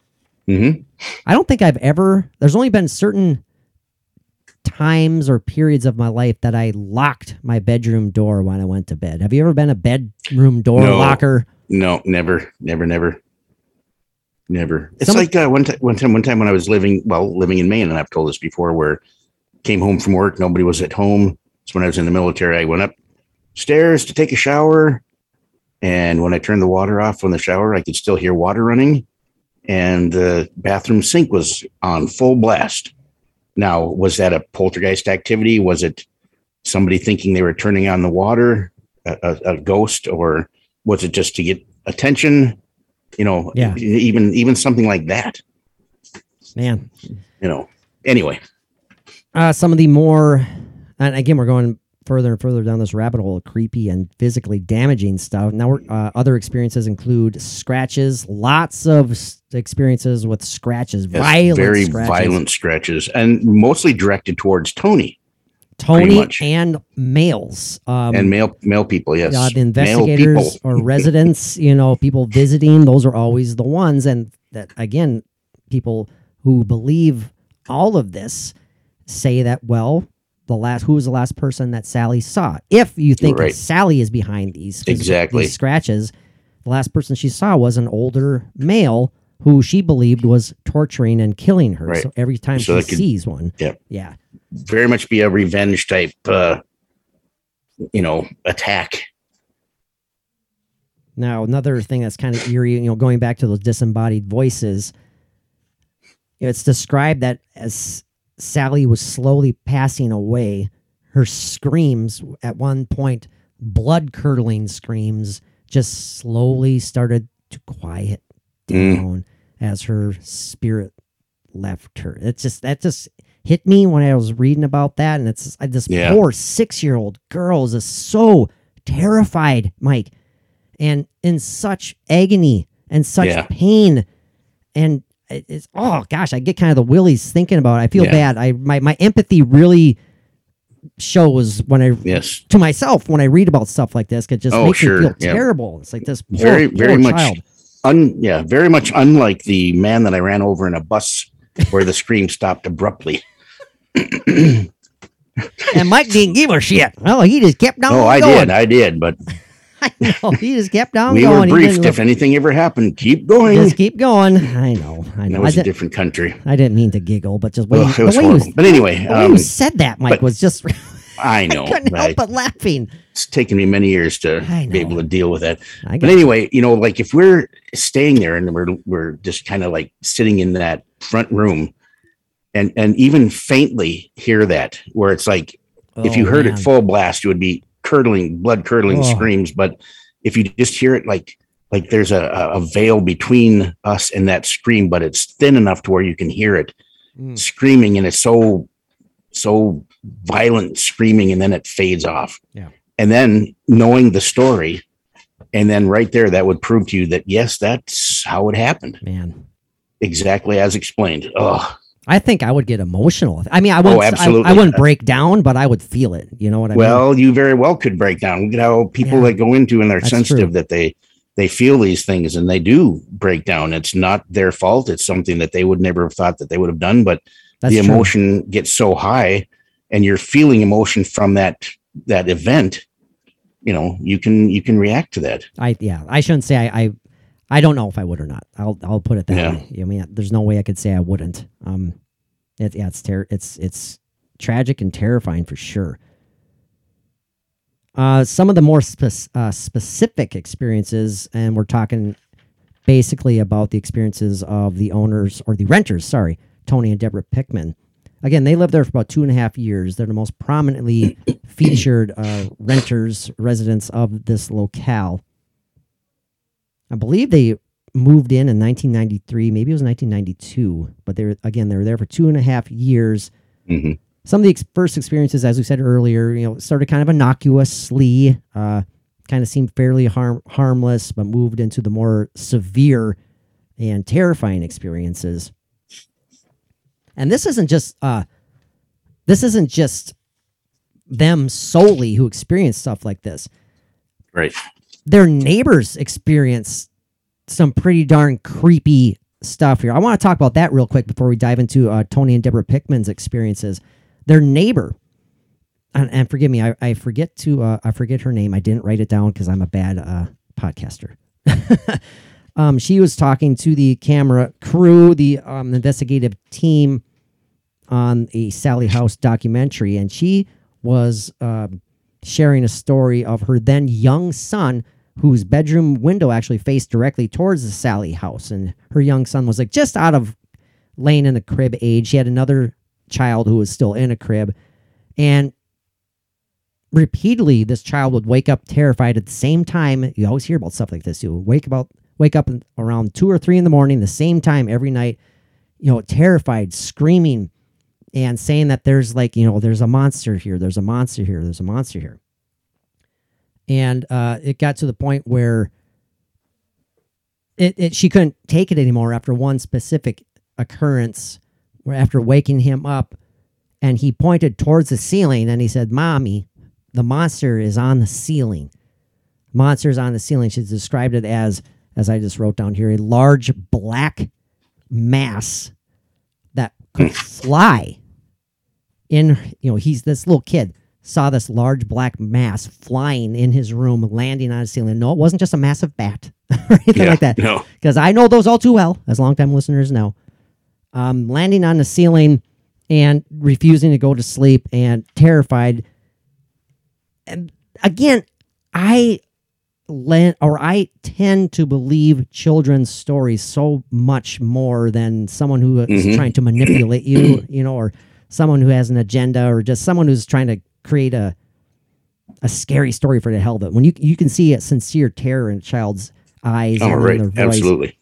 Mm-hmm. I don't think I've ever. There's only been certain times or periods of my life that I locked my bedroom door when I went to bed. Have you ever been a bedroom door no, locker? No, never, never, never. Never. It's some, like uh, one, t- one time, one time when I was living, well, living in Maine, and I've told this before, where came home from work, nobody was at home. So when I was in the military, I went upstairs to take a shower. And when I turned the water off on the shower, I could still hear water running. And the bathroom sink was on full blast. Now, was that a poltergeist activity? Was it somebody thinking they were turning on the water, a, a, a ghost, or was it just to get attention? You know, yeah. even even something like that, man. You know, anyway, uh, some of the more, and again, we're going further and further down this rabbit hole of creepy and physically damaging stuff. Now, we're, uh, other experiences include scratches, lots of experiences with scratches, yes, violent, very scratches. violent scratches, and mostly directed towards Tony. Tony and males, um, and male male people, yes, uh, the investigators people. or residents, you know, people visiting. Those are always the ones, and that again, people who believe all of this say that. Well, the last who was the last person that Sallie saw? If you think right. that Sallie is behind these exactly these scratches, the last person she saw was an older male who she believed was torturing and killing her. Right. So every time so she could, sees one, yeah, yeah. very much be a revenge type, uh, you know, attack. Now, another thing that's kind of eerie, you know, going back to those disembodied voices, it's described that as Sallie was slowly passing away, her screams at one point, blood-curdling screams, just slowly started to quiet down mm. as her spirit left her. It's just, that just... hit me when I was reading about that, and it's this yeah. poor six-year-old girl is so terrified, Mike, and in such agony and such yeah. pain, and it's oh gosh, I get kind of the willies thinking about it. I feel yeah. bad. I my my empathy really shows when I yes. to myself when I read about stuff like this. It just oh, makes sure. me feel yeah. terrible. It's like this poor, very poor very child. much un yeah very much unlike the man that I ran over in a bus where the scream stopped abruptly. And Mike didn't give a shit. No, he just kept on. Oh, I going. did, I did, but I know he just kept on. We going. were briefed. If look... anything ever happened, keep going. Just keep going. I know. I know. That was I a different country. I didn't mean to giggle, but just well, you, it was the way was, But anyway, the way um, you said that, Mike, but, was just. I know. I couldn't help I, but laughing. It's taken me many years to be able to deal with that. But anyway, you know, like if we're staying there and we're we're just kind of like sitting in that front room, and and even faintly hear that, where it's like oh, if you heard man. it full blast, it would be curdling, blood curdling oh. screams. But if you just hear it like like there's a, a veil between us and that scream, but it's thin enough to where you can hear it mm. screaming, and it's so so violent screaming, and then it fades off. Yeah. And then knowing the story, and then right there, that would prove to you that yes, that's how it happened. Man. Exactly as explained. Oh, I think I would get emotional. I mean, I wouldn't. Oh, absolutely. I, I wouldn't break down, but I would feel it. You know what I well, mean? Well, you very well could break down. Look at how people yeah. that go into and they're That's sensitive true. that they they feel these things and they do break down. It's not their fault. It's something that they would never have thought that they would have done, but That's the emotion true. gets so high, and you're feeling emotion from that that event. You know, you can you can react to that. I yeah, I shouldn't say I. I I don't know if I would or not. I'll I'll put it that yeah. way. I mean, there's no way I could say I wouldn't. Um, it, yeah, it's ter- it's it's tragic and terrifying for sure. Uh, some of the more spe- uh, specific experiences, and we're talking basically about the experiences of the owners or the renters. Sorry, Tony and Deborah Pickman. Again, they lived there for about two and a half years. They're the most prominently featured uh, renters, residents of this locale. I believe they moved in in nineteen ninety-three. Maybe it was nineteen ninety-two. But they were, again, they were there for two and a half years. Mm-hmm. Some of the ex- first experiences, as we said earlier, you know, started kind of innocuously, uh, kind of seemed fairly harm- harmless, but moved into the more severe and terrifying experiences. And this isn't just uh, this isn't just them solely who experience stuff like this. Right. Their neighbors experience some pretty darn creepy stuff here. I want to talk about that real quick before we dive into uh, Tony and Deborah Pickman's experiences. Their neighbor, and, and forgive me, I, I forget to uh, I forget her name. I didn't write it down because I'm a bad uh, podcaster. Um, she was talking to the camera crew, the um, investigative team on a Sallie House documentary, and she was uh, sharing a story of her then young son, whose bedroom window actually faced directly towards the Sallie House. And her young son was like just out of laying in a crib age. She had another child who was still in a crib. And repeatedly, this child would wake up terrified at the same time. You always hear about stuff like this. You would wake about... Wake up around two or three in the morning, the same time every night, you know, terrified, screaming, and saying that there's like, you know, there's a monster here, there's a monster here, there's a monster here. And uh, it got to the point where it, it she couldn't take it anymore after one specific occurrence, where after waking him up, and he pointed towards the ceiling and he said, "Mommy, the monster is on the ceiling. Monster's on the ceiling." She described it as, as I just wrote down here, a large black mass that could fly in, you know, he's this little kid, saw this large black mass flying in his room, landing on his ceiling. No, it wasn't just a massive bat or anything yeah, like that. No. Because I know those all too well, as longtime listeners know. Um, landing on the ceiling and refusing to go to sleep and terrified. And again, I... or I tend to believe children's stories so much more than someone who is mm-hmm. trying to manipulate you, you know, or someone who has an agenda, or just someone who's trying to create a a scary story for the hell of it. When you you can see a sincere terror in a child's eyes, oh, and right. in their voice. Absolutely.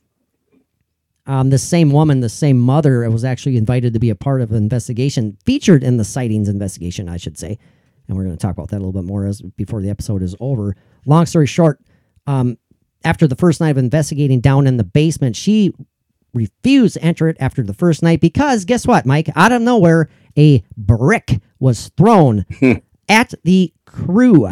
Um, the same woman, the same mother, was actually invited to be a part of an investigation, featured in the Sightings investigation, I should say. And we're going to talk about that a little bit more as before the episode is over. Long story short, um, after the first night of investigating down in the basement, she refused to enter it after the first night because, guess what, Mike? Out of nowhere, a brick was thrown at the crew.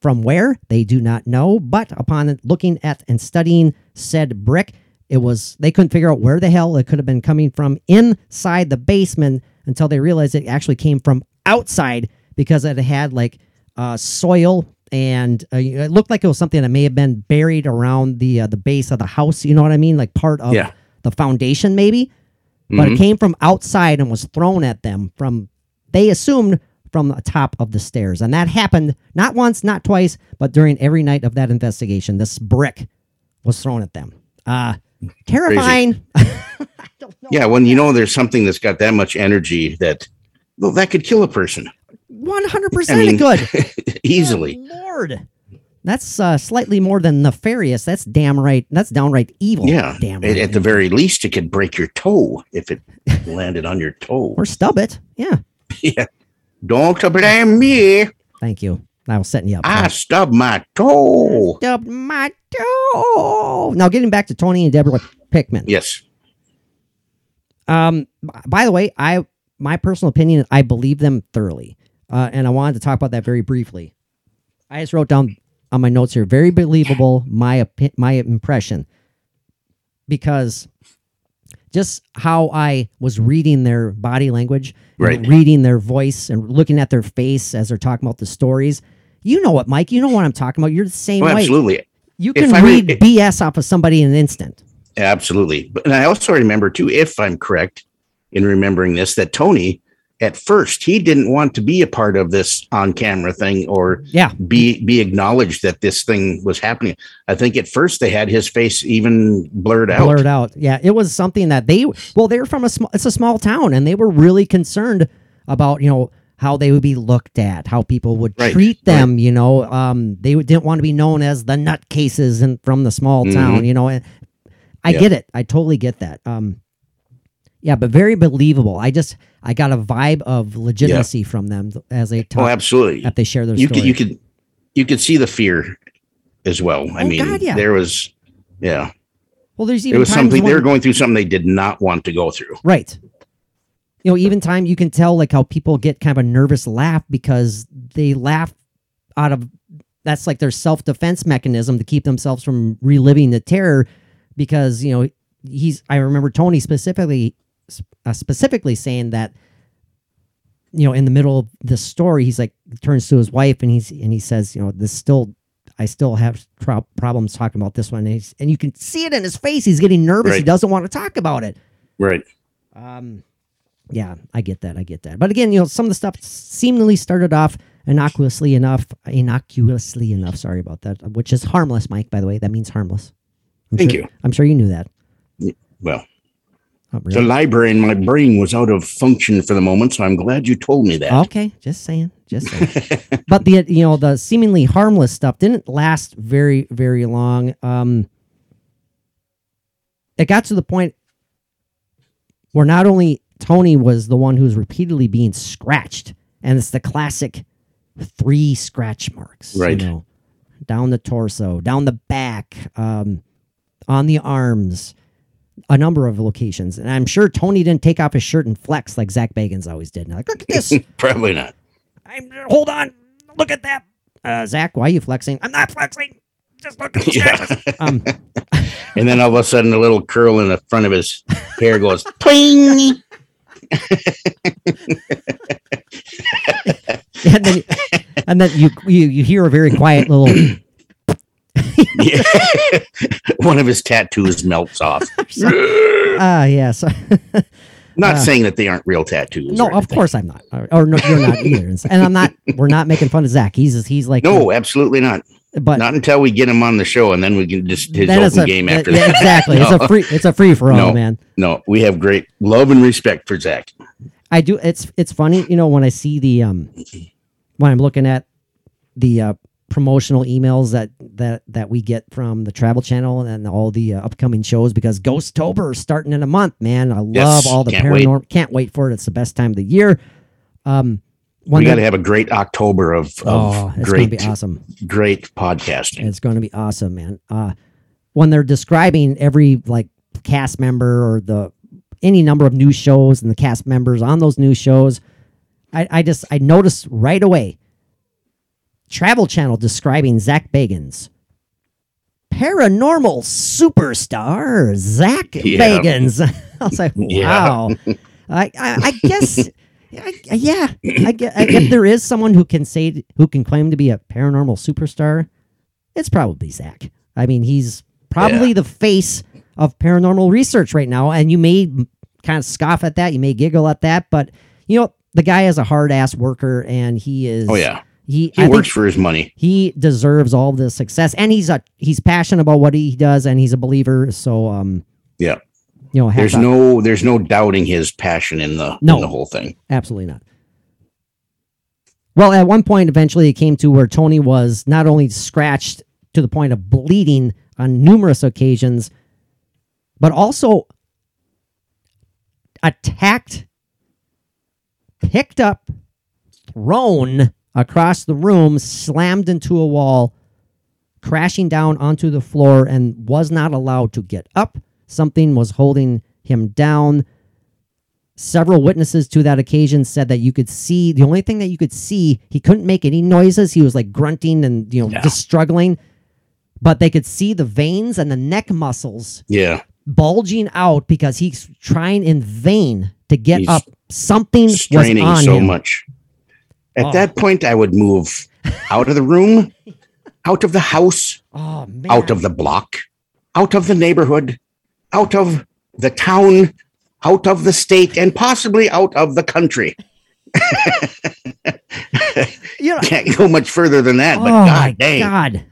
From where? They do not know. But upon looking at and studying said brick, it was they couldn't figure out where the hell it could have been coming from inside the basement until they realized it actually came from outside, because it had like uh, soil, and uh, it looked like it was something that may have been buried around the uh, the base of the house. You know what I mean? Like part of yeah. the foundation, maybe. Mm-hmm. But it came from outside and was thrown at them from, they assumed, from the top of the stairs. And that happened not once, not twice, but during every night of that investigation, this brick was thrown at them. Uh, terrifying. I don't know. Yeah, when you know there's something that's got that much energy that, well, that could kill a person. one hundred percent I mean, good. Easily. Good Lord. That's uh, slightly more than nefarious. That's damn right. That's downright evil. Yeah. Damn right. At the very least, it could break your toe if it landed on your toe. Or stub it. Yeah. Yeah. Don't blame me. Thank you. I was setting you up. I right? stubbed my toe. Stubbed my toe. Now, getting back to Tony and Deborah Pickman. Yes. Um. By the way, I my personal opinion, I believe them thoroughly. Uh, and I wanted to talk about that very briefly. I just wrote down on my notes here, very believable, my opi- my impression. Because just how I was reading their body language, right. and reading their voice, and looking at their face as they're talking about the stories. You know what, Mike? You know what I'm talking about. You're the same oh, way. Absolutely. You can read re- B S off of somebody in an instant. Absolutely. But, and I also remember, too, if I'm correct in remembering this, that Tony at first he didn't want to be a part of this on-camera thing or yeah. be be acknowledged that this thing was happening. I think at first they had his face even blurred out. Blurred out. Yeah, it was something that they, well, they're from a small, it's a small town, and they were really concerned about, you know, how they would be looked at, how people would right, treat them, right. you know. Um, they didn't want to be known as the nutcases and from the small mm-hmm. town, you know. And I yeah. get it. I totally get that. Um, yeah, but very believable. I just, I got a vibe of legitimacy yeah. from them as they talk. Oh, absolutely. That they share their you story. Could, you could, you could see the fear as well. I oh, mean, God, yeah. there was, yeah. Well, there's even there was something when, they were going through something they did not want to go through. Right. You know, even time you can tell like how people get kind of a nervous laugh because they laugh out of, that's like their self-defense mechanism to keep themselves from reliving the terror because, you know, he's, I remember Tony specifically, uh, specifically saying that, you know, in the middle of the story, he's like, turns to his wife and he's, and he says, you know, this still, I still have pro- problems talking about this one. And, he's, and you can see it in his face. He's getting nervous. Right. He doesn't want to talk about it. Right. Um, Yeah, I get that. I get that. But again, you know, some of the stuff seemingly started off innocuously enough, innocuously enough. Sorry about that, which is harmless, Mike, by the way. That means harmless. I'm Thank sure, you. I'm sure you knew that. Well, really. The library in my brain was out of function for the moment, so I'm glad you told me that. Okay, just saying. Just saying. But the, you know, the seemingly harmless stuff didn't last very, very long. Um, it got to the point where not only Tony was the one who was repeatedly being scratched, and it's the classic three scratch marks, right? You know, down the torso, down the back, um, on the arms, a number of locations. And I'm sure Tony didn't take off his shirt and flex like Zach Bagans always did. Like, look at this. Probably not. I'm hold on. Look at that. Uh, Zach, why are you flexing? I'm not flexing. Just look at the scratches. Yeah. Um, and then all of a sudden, a little curl in the front of his hair goes, ping. and then, and then you, you you hear a very quiet little one of his tattoos melts off. So, uh, yeah, so, not uh, saying that they aren't real tattoos. No, of course I'm not. Or, or no, you're not either. And I'm not. We're not making fun of Zach. He's he's like no, uh, absolutely not. But not until we get him on the show, and then we can just his open a, game after that. that. Exactly. No. It's a free it's a free for all, no, man. No, we have great love and respect for Zach. I do. It's it's funny, you know, when I see the um when I'm looking at the uh, promotional emails that, that that we get from the Travel Channel and all the uh, upcoming shows, because Ghostober is starting in a month, man. I love yes, all the paranormal. Wait. Can't wait for it. It's the best time of the year. Um One we got to have a great October of, of oh, it's great, gonna be awesome. Great podcasting. It's going to be awesome, man. Uh, when they're describing every like cast member or the any number of new shows and the cast members on those new shows, I, I just I noticed right away. Travel Channel describing Zach Bagans, paranormal superstar Zach yeah. Bagans. I was like, wow. Yeah. I, I I guess. I, yeah, I get, I get there is someone who can say who can claim to be a paranormal superstar. It's probably Zach. I mean, he's probably yeah. the face of paranormal research right now, and you may kind of scoff at that, you may giggle at that, but you know the guy is a hard ass worker, and he is. Oh yeah, he he I works for his money. He deserves all the success, and he's a he's passionate about what he does, and he's a believer. So um, yeah. You know, there's up. no there's no doubting his passion in the no, in the whole thing. Absolutely not. Well, at one point, eventually, it came to where Tony was not only scratched to the point of bleeding on numerous occasions, but also attacked, picked up, thrown across the room, slammed into a wall, crashing down onto the floor, and was not allowed to get up. Something was holding him down. Several witnesses to that occasion said that you could see, the only thing that you could see, he couldn't make any noises. He was like grunting and, you know, yeah. just struggling. But they could see the veins and the neck muscles yeah. bulging out because he's trying in vain to get he's up. Something straining was on so him. much. At oh. that point, I would move out of the room, out of the house, oh, man. out of the block, out of the neighborhood, out of the town, out of the state, and possibly out of the country. You know, can't go much further than that. But oh, God, dang. God.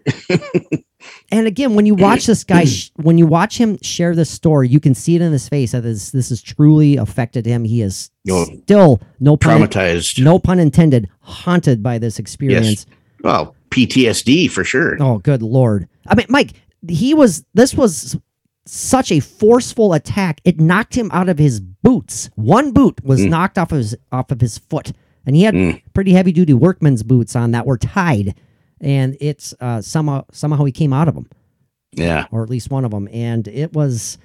And again, when you watch this guy, sh- when you watch him share this story, you can see it in his face that this, this has truly affected him. He is oh, still no traumatized, pun in- no pun intended, haunted by this experience. Yes. Well, P T S D for sure. Oh, good Lord. I mean, Mike, he was, this was such a forceful attack. It knocked him out of his boots. One boot was mm. knocked off of his, off of his foot. And he had mm. pretty heavy duty workman's boots on that were tied. And it's uh, somehow somehow he came out of them, yeah, or at least one of them. And it was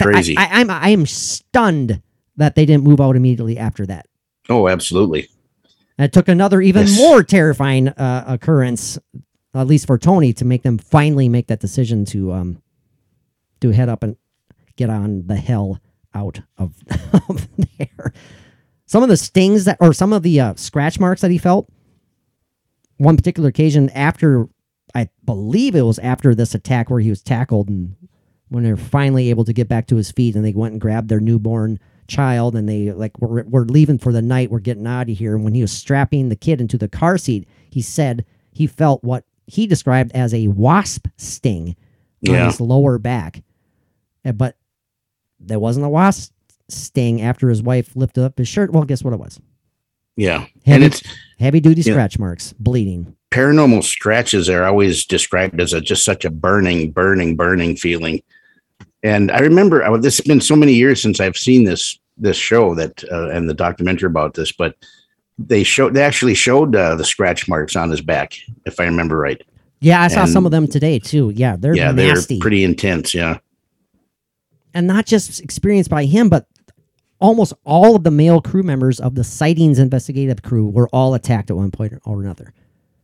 crazy. I, I, I'm I am stunned that they didn't move out immediately after that. Oh, absolutely! And it took another even yes. more terrifying uh, occurrence, at least for Tony, to make them finally make that decision to um to head up and get on the hell out of, of there. Some of the stings that, or some of the uh, scratch marks that he felt. One particular occasion after, I believe it was after this attack where he was tackled, and when they were finally able to get back to his feet and they went and grabbed their newborn child and they like, we're, we're leaving for the night, we're getting out of here. And when he was strapping the kid into the car seat, he said he felt what he described as a wasp sting yeah. on his lower back. But there wasn't a wasp sting after his wife lifted up his shirt. Well, guess what it was? Yeah. Heavy, and it's heavy duty scratch know, marks, bleeding. Paranormal scratches are always described as a, just such a burning, burning, burning feeling. And I remember I, this has been so many years since I've seen this, this show that, uh, and the documentary about this, but they showed, they actually showed uh, the scratch marks on his back, if I remember right. Yeah. I and, saw some of them today too. Yeah. They're yeah, nasty. They're pretty intense. Yeah. And not just experienced by him, but almost all of the male crew members of the Sightings investigative crew were all attacked at one point or another.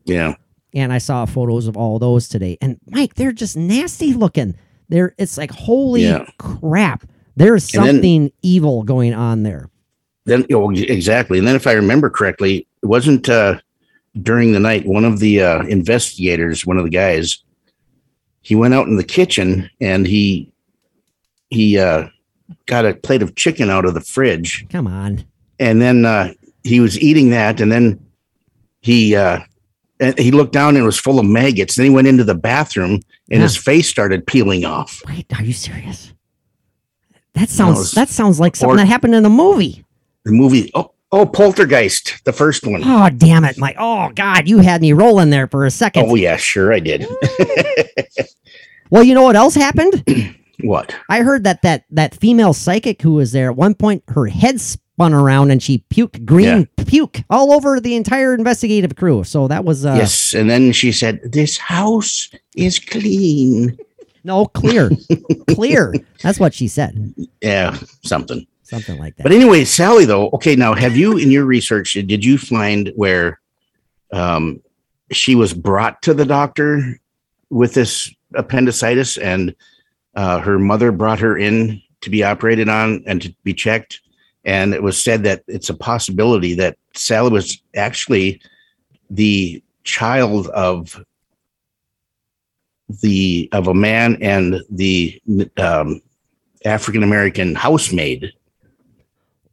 Yeah. And I saw photos of all those today. And Mike, they're just nasty looking. They're, it's like, holy yeah. crap. There is something then, evil going on there. Then oh, exactly. And then if I remember correctly, it wasn't uh, during the night, one of the uh, investigators, one of the guys, he went out in the kitchen and he, he, uh, got a plate of chicken out of the fridge. Come on. And then uh, he was eating that. And then he uh, he looked down and it was full of maggots. Then he went into the bathroom and yeah. his face started peeling off. Wait, are you serious? That sounds, no, was, that sounds like something or, that happened in a movie. The movie. Oh, oh, Poltergeist, the first one. Oh, damn it, Mike. Oh, God, you had me rolling there for a second. Oh, yeah, sure I did. Well, you know what else happened? What? I heard that, that that female psychic who was there at one point, her head spun around and she puked green yeah. puke all over the entire investigative crew. So that was uh, yes. And then she said, "This house is clean." No, clear, clear. That's what she said. Yeah, something, something like that. But anyway, Sallie, though. Okay, now have you in your research did you find where um, she was brought to the doctor with this appendicitis and? Uh, her mother brought her in to be operated on and to be checked. And it was said that it's a possibility that Sallie was actually the child of the of a man and the um, African-American housemaid.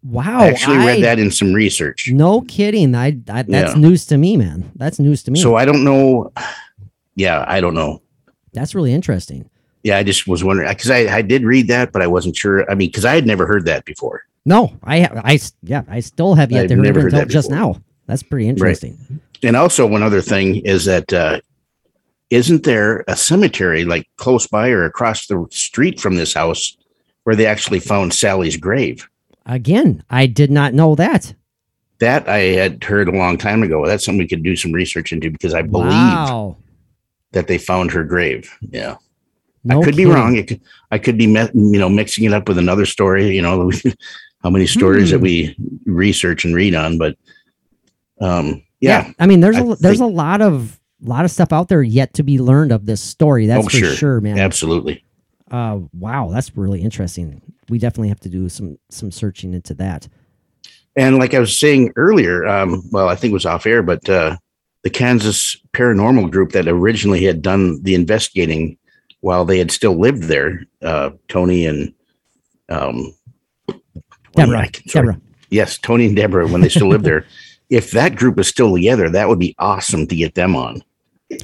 Wow. I actually I, read that in some research. No kidding. I, I That's yeah. news to me, man. That's news to me. So I don't know. Yeah, I don't know. That's really interesting. Yeah, I just was wondering because I, I did read that, but I wasn't sure. I mean, because I had never heard that before. No, I I yeah, I still have yet I've to hear it until just now. That's pretty interesting. Right. And also, one other thing is that uh, isn't there a cemetery like close by or across the street from this house where they actually found Sallie's grave? Again, I did not know that. That I had heard a long time ago. That's something we could do some research into because I believe wow. that they found her grave. Yeah. No I could kidding. be wrong. It could, I could be, you know, mixing it up with another story. You know, how many stories hmm. that we research and read on, but um, yeah. yeah. I mean, there's I a, there's think, a lot of lot of stuff out there yet to be learned of this story. That's oh, for sure. sure, man. Absolutely. Uh, wow, that's really interesting. We definitely have to do some some searching into that. And like I was saying earlier, um, well, I think it was off air, but uh, the Kansas Paranormal Group that originally had done the investigating. While they had still lived there, uh, Tony and um, Deborah, Deborah, Yes, Tony and Deborah, when they still live there. If that group is still together, that would be awesome to get them on.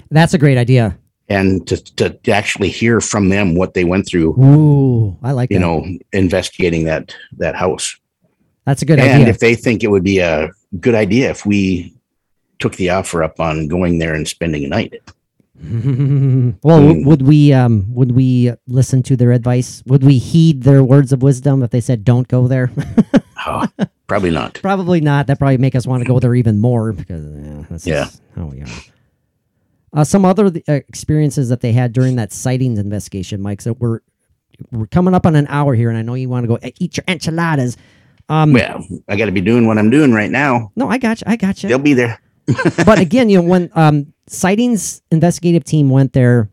That's a great idea. And to, to actually hear from them what they went through. Ooh, I like that. You know, investigating that that house. That's a good idea. And if they think it would be a good idea if we took the offer up on going there and spending a night. Well, mm. would we um, would we listen to their advice? Would we heed their words of wisdom if they said don't go there? Oh, probably not. Probably not. That probably make us want to go there even more because uh, that's yeah. how we are. Uh, some other uh, experiences that they had during that sightings investigation, Mike. So we're we're coming up on an hour here, and I know you want to go eat your enchiladas. Um, well, I got to be doing what I'm doing right now. No, I got you. I got you. They'll be there. But again, you know, when um, Sightings investigative team went there,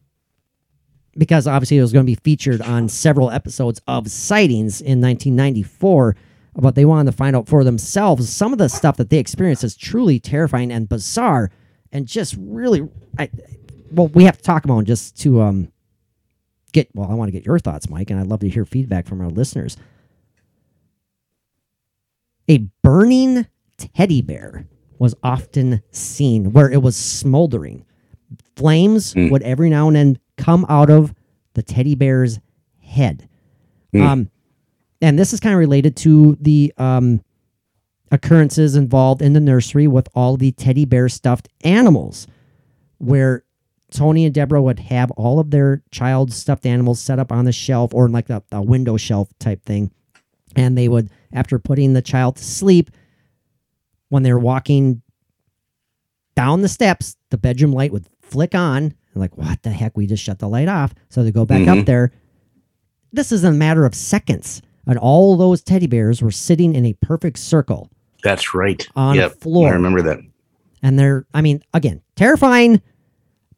because obviously it was going to be featured on several episodes of Sightings in nineteen ninety-four, but they wanted to find out for themselves. Some of the stuff that they experienced is truly terrifying and bizarre, and just really, I, well, we have to talk about it just to um, get, well, I want to get your thoughts, Mike, and I'd love to hear feedback from our listeners. A burning teddy bear was often seen where it was smoldering. Flames mm. would every now and then come out of the teddy bear's head. Mm. Um, and this is kind of related to the um, occurrences involved in the nursery with all the teddy bear stuffed animals, where Tony and Deborah would have all of their child stuffed animals set up on the shelf or like a, a window shelf type thing. And they would, after putting the child to sleep, when they were walking down the steps, the bedroom light would flick on. I'm like, what the heck? We just shut the light off. So they go back mm-hmm. up there. This is a matter of seconds. And all those teddy bears were sitting in a perfect circle. That's right. On yep. the floor. I remember that. And they're, I mean, again, terrifying,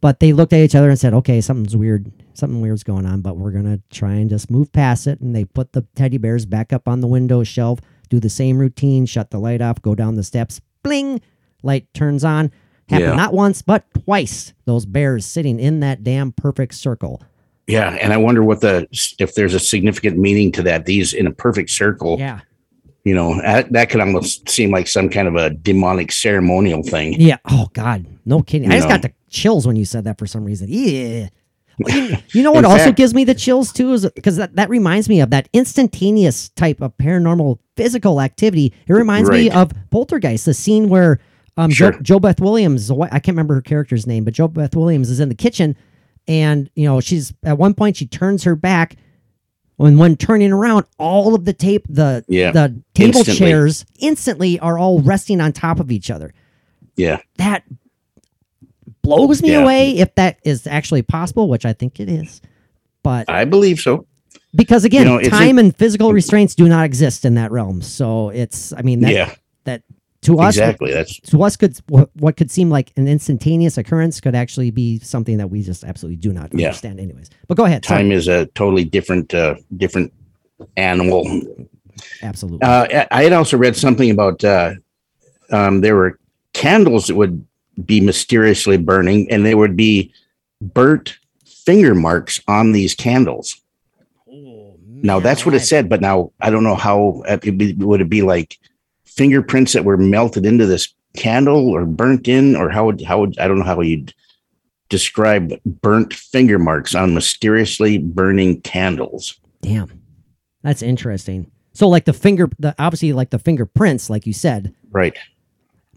but they looked at each other and said, okay, something's weird. Something weird's going on, but we're going to try and just move past it. And they put the teddy bears back up on the window shelf, do the same routine, shut the light off, go down the steps, bling, light turns on. Happened yeah. not once, but twice. Those bears sitting in that damn perfect circle. Yeah, and I wonder what the if there's a significant meaning to that. These in a perfect circle. Yeah. You know, that, that could almost seem like some kind of a demonic ceremonial thing. Yeah. Oh, God. No kidding. You I just know. got the chills when you said that for some reason. Yeah. You, you know what fact, also gives me the chills too is because that, that reminds me of that instantaneous type of paranormal physical activity. It reminds right. me of Poltergeist, the scene where um, sure. Jo, Jo Beth Williams, I can't remember her character's name, but Jo Beth Williams is in the kitchen, and you know she's at one point she turns her back, and when turning around, all of the tape, the yeah. the table instantly. chairs instantly are all resting on top of each other. Yeah, that. blows me yeah. away if that is actually possible, which I think it is. But I believe so. Because again, you know, time and physical restraints do not exist in that realm. So it's, I mean, that, yeah. that to us, exactly. That's to us could what, what could seem like an instantaneous occurrence could actually be something that we just absolutely do not yeah. understand anyways. But go ahead. Time sorry. is a totally different, uh, different animal. Absolutely. Uh, I had also read something about uh, um, there were candles that would be mysteriously burning, and there would be burnt finger marks on these candles. Oh, now that's what it said, but now I don't know how it'd be, would it be like fingerprints that were melted into this candle or burnt in, or how would how would I don't know how you'd describe burnt finger marks on mysteriously burning candles. Damn, that's interesting. So like the finger, the obviously like the fingerprints, like you said, right?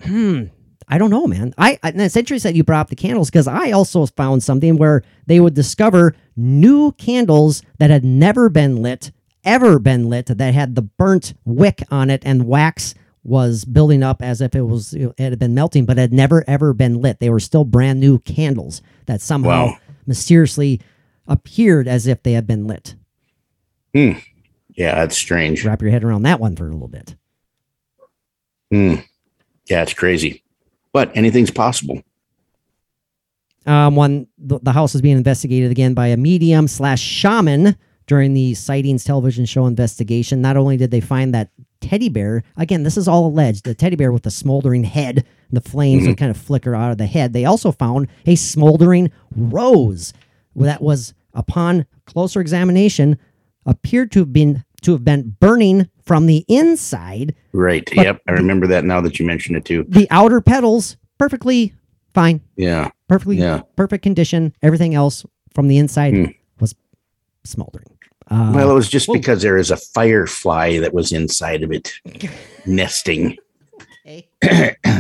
Hmm. I don't know, man. I, and it's interesting that you brought up the candles because I also found something where they would discover new candles that had never been lit, ever been lit, that had the burnt wick on it and wax was building up as if it was it had been melting, but had never, ever been lit. They were still brand new candles that somehow wow. mysteriously appeared as if they had been lit. Hmm. Yeah, that's strange. Wrap your head around that one for a little bit. Hmm. Yeah, it's crazy. But anything's possible. Um, one, the, the house is being investigated again by a medium slash shaman during the Sightings television show investigation. Not only did they find that teddy bear, again, this is all alleged, the teddy bear with the smoldering head, the flames mm-hmm. would kind of flicker out of the head. They also found a smoldering rose that was, upon closer examination, appeared to have been to have been burning from the inside. Right. Yep. I remember that now that you mentioned it too. The outer petals, perfectly fine. Yeah. Perfectly, yeah. Perfect condition. Everything else from the inside mm. was smoldering. Uh, well, it was just whoa. because there is a firefly that was inside of it nesting. Okay.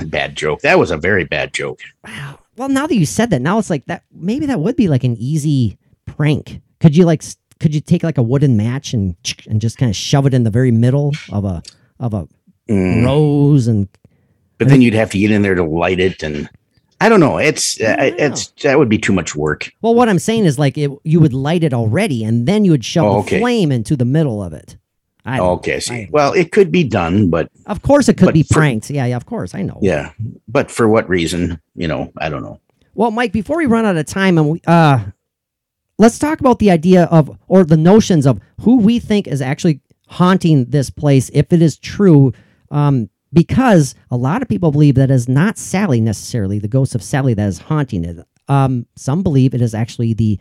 Bad joke. That was a very bad joke. Wow. Well, now that you said that, now it's like that. Maybe that would be like an easy prank. Could you like, could you take like a wooden match and and just kind of shove it in the very middle of a of a mm. rose and? But then you'd have to get in there to light it, and I don't know. It's uh, don't know. it's that would be too much work. Well, what I'm saying is like it, you would light it already, and then you would shove oh, okay. the flame into the middle of it. I okay. See, I, well, it could be done, but of course it could be for, pranked. Yeah, yeah, of course, I know. Yeah, but for what reason? You know, I don't know. Well, Mike, before we run out of time, and we uh, let's talk about the idea of or the notions of who we think is actually haunting this place, if it is true. Um, Because a lot of people believe that is not Sallie necessarily, the ghost of Sallie that is haunting it. Um, some believe it is actually the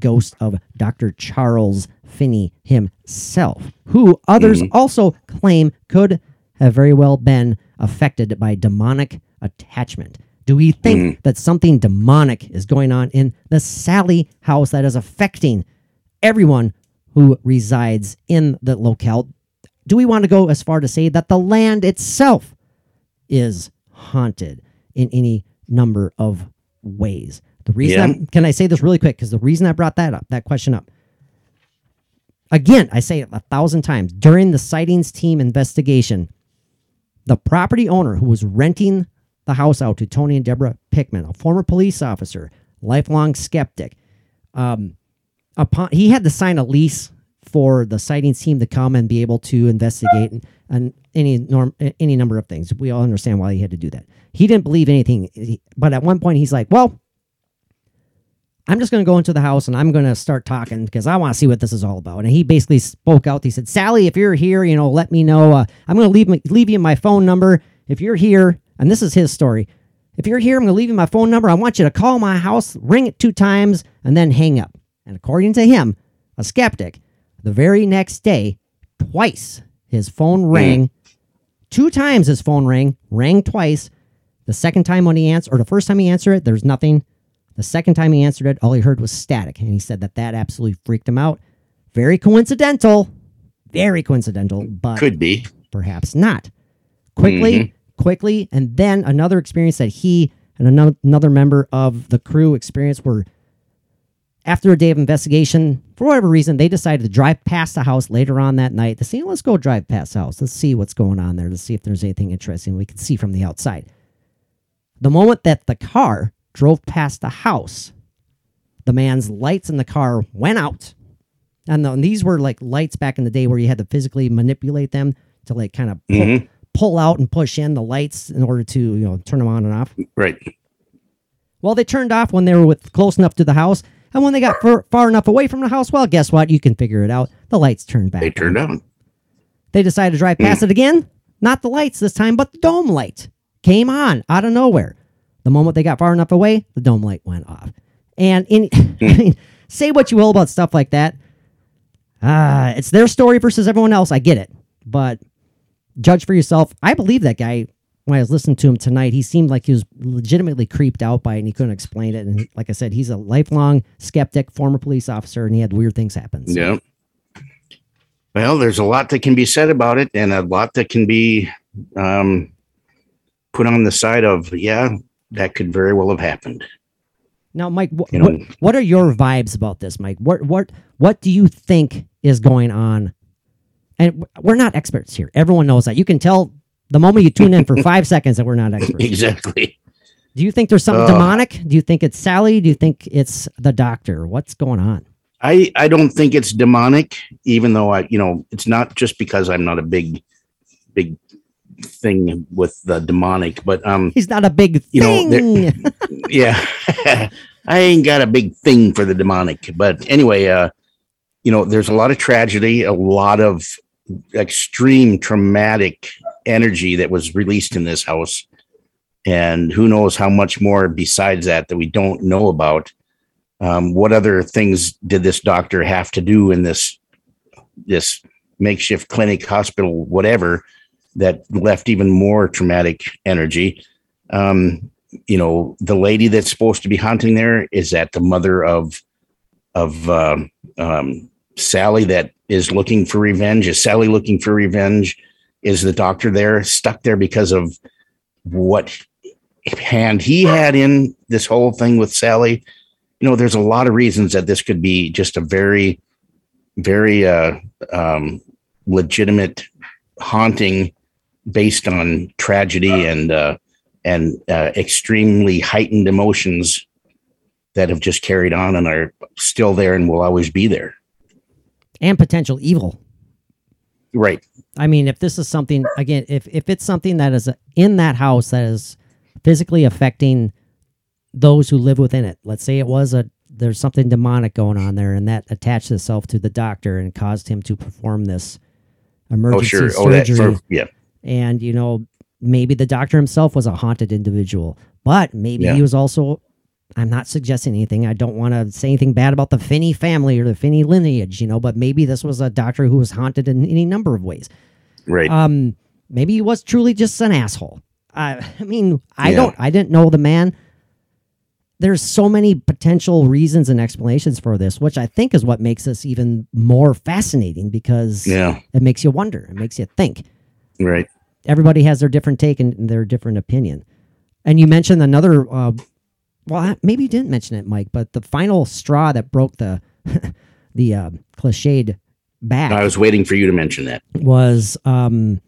ghost of Doctor Charles Finney himself, who others mm. also claim could have very well been affected by demonic attachment. Do we think mm. that something demonic is going on in the Sallie house that is affecting everyone who resides in the locale? Do we want to go as far to say that the land itself is haunted in any number of ways? The reason, yeah. can I say this really quick? Because the reason I brought that up, that question up, again, I say it a thousand times. During the sightings team investigation, the property owner who was renting the house out to Tony and Deborah Pickman, a former police officer, lifelong skeptic, um, upon he had to sign a lease for the sightings team to come and be able to investigate and, and any norm, any number of things. We all understand why he had to do that. He didn't believe anything, he, but at one point he's like, "Well, I'm just going to go into the house and I'm going to start talking because I want to see what this is all about." And he basically spoke out. He said, "Sallie, if you're here, you know, let me know. Uh, I'm going to leave my, leave you my phone number. If you're here," and this is his story, "if you're here, I'm going to leave you my phone number. I want you to call my house, ring it two times, and then hang up." And according to him, a skeptic, the very next day, twice his phone rang. Two times his phone rang, rang twice. The second time when he answered, or the first time he answered it, there's nothing. The second time he answered it, all he heard was static. And he said that that absolutely freaked him out. Very coincidental. Very coincidental, but could be. Perhaps not. Quickly, mm-hmm. quickly. And then another experience that he and another member of the crew experienced were, after a day of investigation, for whatever reason, they decided to drive past the house later on that night to see, let's go drive past the house. Let's see what's going on there, to see if there's anything interesting we can see from the outside. The moment that the car drove past the house, the man's lights in the car went out. And, the, and these were like lights back in the day where you had to physically manipulate them to like kind of pull, mm-hmm. pull out and push in the lights in order to, you know, turn them on and off. Right. Well, they turned off when they were with close enough to the house. And when they got far, far enough away from the house, well, guess what? You can figure it out. The lights turned back. They turned on. They decided to drive past mm. it again. Not the lights this time, but the dome light came on out of nowhere. The moment they got far enough away, the dome light went off. And in, mm. I mean, say what you will about stuff like that. Uh, it's their story versus everyone else. I get it. But judge for yourself. I believe that guy. When I was listening to him tonight, he seemed like he was legitimately creeped out by it and he couldn't explain it. And like I said, he's a lifelong skeptic, former police officer, and he had weird things happen. So. Yeah. Well, there's a lot that can be said about it and a lot that can be um, put on the side of, yeah, that could very well have happened. Now, Mike, wh- you know, what, what are your vibes about this, Mike? What, what, what do you think is going on? And we're not experts here. Everyone knows that. You can tell the moment you tune in for five seconds that we're not experts. Exactly. Do you think there's something uh, demonic? Do you think it's Sallie? Do you think it's the doctor? What's going on? I, I don't think it's demonic, even though I, you know, it's not just because I'm not a big, big thing with the demonic, but, um, he's not a big you thing. Know, yeah. I ain't got a big thing for the demonic, but anyway, uh, you know, there's a lot of tragedy, a lot of extreme traumatic energy that was released in this house, and who knows how much more besides that that we don't know about. Um, what other things did this doctor have to do in this this makeshift clinic, hospital, whatever, that left even more traumatic energy. Um, you know, the lady that's supposed to be haunting there is that the mother of of um, um, Sallie that is looking for revenge. Is Sallie looking for revenge? Is the doctor there stuck there because of what hand he had in this whole thing with Sallie? You know, there's a lot of reasons that this could be just a very, very uh, um, legitimate haunting based on tragedy and uh, and uh, extremely heightened emotions that have just carried on and are still there and will always be there. And potential evil. Right. I mean, if this is something, again, if, if it's something that is in that house that is physically affecting those who live within it, let's say it was a, there's something demonic going on there and that attached itself to the doctor and caused him to perform this emergency oh, sure. surgery. Oh, that, for, yeah. And, you know, maybe the doctor himself was a haunted individual, but maybe yeah. he was also, I'm not suggesting anything. I don't want to say anything bad about the Finney family or the Finney lineage, you know, but maybe this was a doctor who was haunted in any number of ways. Right. Um, maybe he was truly just an asshole. I, I mean, I yeah. don't, I didn't know the man. There's so many potential reasons and explanations for this, which I think is what makes this even more fascinating because yeah. it makes you wonder. It makes you think. Right. Everybody has their different take and their different opinion. And you mentioned another, uh, well, maybe you didn't mention it, Mike, but the final straw that broke the the uh, cliched back. I was waiting for you to mention that. Was um,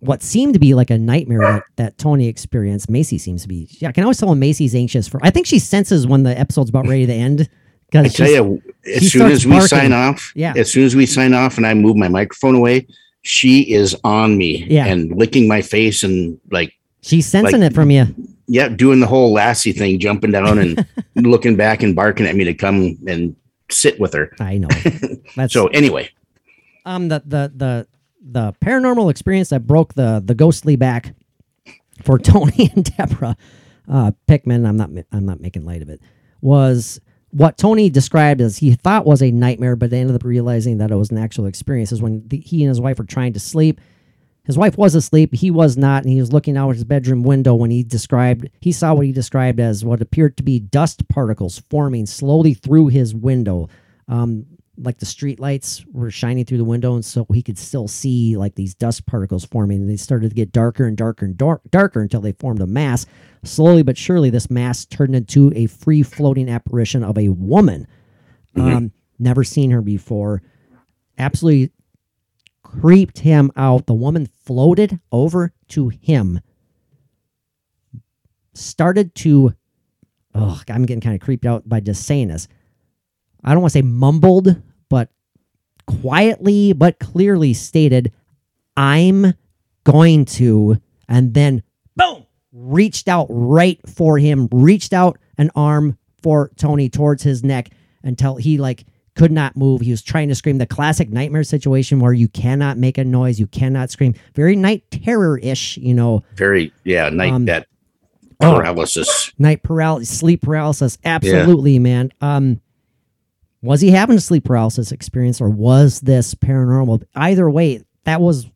what seemed to be like a nightmare that, that Tony experienced. Macy seems to be. Yeah, I can always tell when Macy's anxious for. I think she senses when the episode's about ready to end. I tell you, as soon as we barking. sign off, yeah. as soon as we sign off, and I move my microphone away, she is on me yeah. and licking my face and like she's sensing like, it from you. Yeah, doing the whole Lassie thing, jumping down and looking back and barking at me to come and sit with her. I know. That's, so anyway, um, the, the the the paranormal experience that broke the the ghostly back for Tony and Deborah uh, Pickman. I'm not I'm not making light of it. Was what Tony described as he thought was a nightmare, but they ended up realizing that it was an actual experience. Is when the, he and his wife were trying to sleep. His wife was asleep. He was not, and he was looking out his bedroom window when he described, he saw what he described as what appeared to be dust particles forming slowly through his window. Um, like the streetlights were shining through the window, and so he could still see like these dust particles forming. And they started to get darker and darker and dark, darker until they formed a mass. Slowly but surely, this mass turned into a free-floating apparition of a woman. Mm-hmm. Um, never seen her before. Absolutely creeped him out. The woman floated over to him. Started to, oh, I'm getting kind of creeped out by just saying this. I don't want to say mumbled, but quietly but clearly stated, "I'm going to," and then boom, reached out right for him, reached out an arm for Tony towards his neck until he like could not move. He was trying to scream. The classic nightmare situation where you cannot make a noise. You cannot scream. Very night terror-ish, you know. Very, yeah, night um, that paralysis. Oh, night paralysis, sleep paralysis. Absolutely, yeah. man. Um, was he having a sleep paralysis experience or was this paranormal? Either way, that was,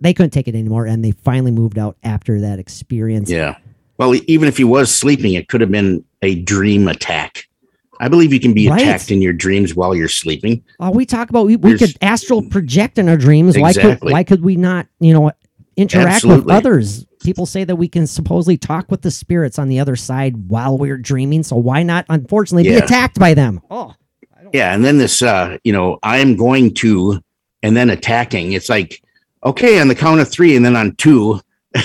they couldn't take it anymore and they finally moved out after that experience. Yeah. Well, even if he was sleeping, it could have been a dream attack. I believe you can be right. attacked in your dreams while you're sleeping. Oh, we talk about we, we could astral project in our dreams. Exactly. Why could why could we not, you know, interact Absolutely. with others? People say that we can supposedly talk with the spirits on the other side while we're dreaming. So why not, unfortunately, yeah. be attacked by them? Oh, I don't yeah. And then this, uh, you know, I'm going to, and then attacking. It's like, okay, on the count of three, and then on two,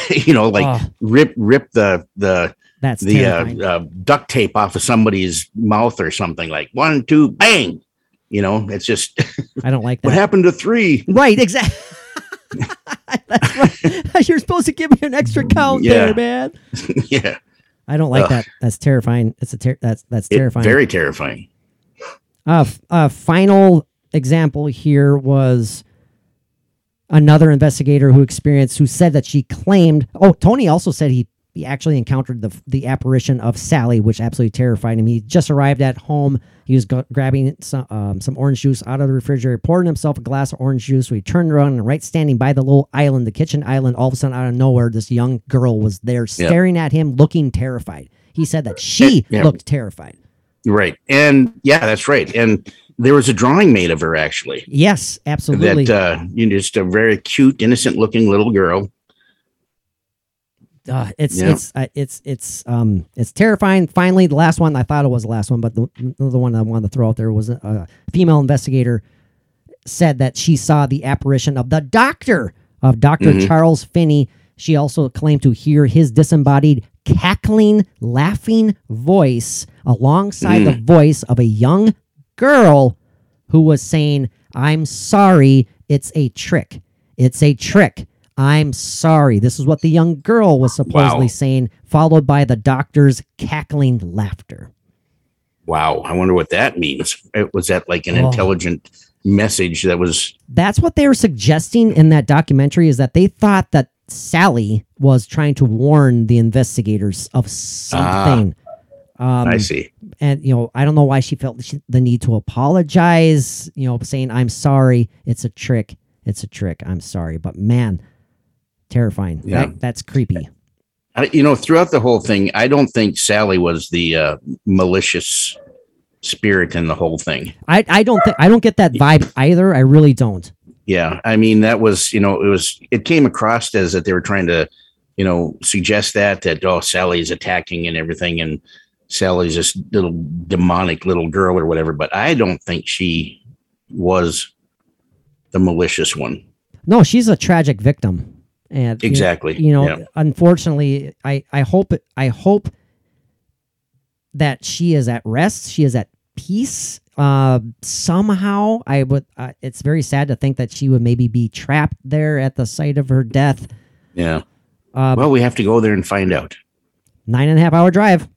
you know, like oh. rip, rip the the. That's the uh, uh, duct tape off of somebody's mouth or something like one, two, bang. You know, it's just, I don't like that. What happened to three? Right. Exactly. That's right. You're supposed to give me an extra count yeah. there, man. yeah. I don't like Ugh. that. That's terrifying. It's a ter- that's, that's terrifying. It, very terrifying. Uh, f- uh, final example here was another investigator who experienced, who said that she claimed, oh, Tony also said he, He actually encountered the the apparition of Sallie, which absolutely terrified him. He just arrived at home. He was g- grabbing some, um, some orange juice out of the refrigerator, pouring himself a glass of orange juice. So he turned around, and right standing by the little island, the kitchen island, all of a sudden out of nowhere, this young girl was there staring yep. at him, looking terrified. He said that she yeah. looked terrified. Right. And yeah, that's right. And there was a drawing made of her, actually. Yes, absolutely. That uh, you know, just a very cute, innocent looking little girl. Uh, it's yeah. it's uh, it's it's um it's terrifying. Finally, the last one, I thought it was the last one, but the another one I wanted to throw out there was a, a female investigator said that she saw the apparition of the doctor of Doctor Mm-hmm. Charles Finney. She also claimed to hear his disembodied cackling, laughing voice alongside mm. the voice of a young girl who was saying, "I'm sorry, it's a trick. It's a trick. I'm sorry." This is what the young girl was supposedly wow. saying, followed by the doctor's cackling laughter. Wow. I wonder what that means. Was that like an oh. intelligent message that was... That's what they were suggesting in that documentary, is that they thought that Sallie was trying to warn the investigators of something. Ah, um, I see. And, you know, I don't know why she felt the need to apologize, you know, saying, "I'm sorry, it's a trick. It's a trick. I'm sorry." But man... terrifying. Yeah. That, that's creepy. I, you know, throughout the whole thing, I don't think Sallie was the uh, malicious spirit in the whole thing. I, I don't think I don't get that vibe either. I really don't. Yeah, I mean, that was, you know, it was it came across as that they were trying to, you know, suggest that that oh, Sallie's attacking and everything, and Sallie's this little demonic little girl or whatever. But I don't think she was the malicious one. No, she's a tragic victim. And exactly, you know, you know yeah. unfortunately, I, I hope I hope that she is at rest. She is at peace. Uh, somehow, I would. Uh, it's very sad to think that she would maybe be trapped there at the site of her death. Yeah. Uh, well, we have to go there and find out. Nine and a half hour drive.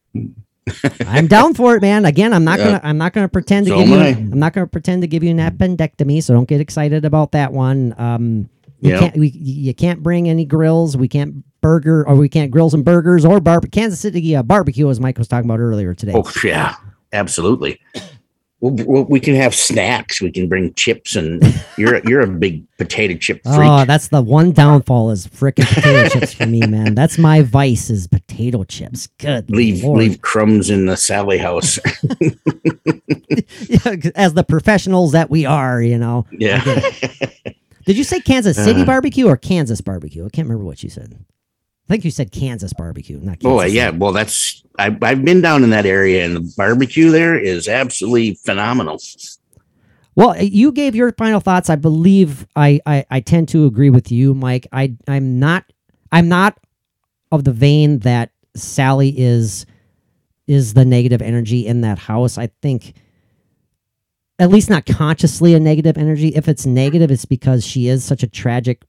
I'm down for it, man. Again, I'm not yeah. gonna. I'm not gonna pretend so to give you. I. I'm not gonna pretend to give you an appendectomy. So don't get excited about that one. Um. You yep. can't, we, you can't bring any grills. We can't burger, or we can't grills and burgers or barb. Kansas City uh, barbecue, as Mike was talking about earlier today. Oh yeah, absolutely. We'll, we'll, we can have snacks. We can bring chips, and you're you're a big potato chip freak. Oh, that's the one downfall is frickin' potato chips for me, man. That's my vice is potato chips. Good leave Lord. Leave crumbs in the Sallie house. As the professionals that we are, you know. Yeah. Did you say Kansas City uh, barbecue or Kansas barbecue? I can't remember what you said. I think you said Kansas barbecue, not Kansas. Oh, yeah. City. Well, that's I, I've been down in that area, and the barbecue there is absolutely phenomenal. Well, you gave your final thoughts. I believe I, I, I tend to agree with you, Mike. I I'm not I'm not of the vein that Sallie is is the negative energy in that house. I think. At least not consciously a negative energy. If it's negative, it's because she is such a tragic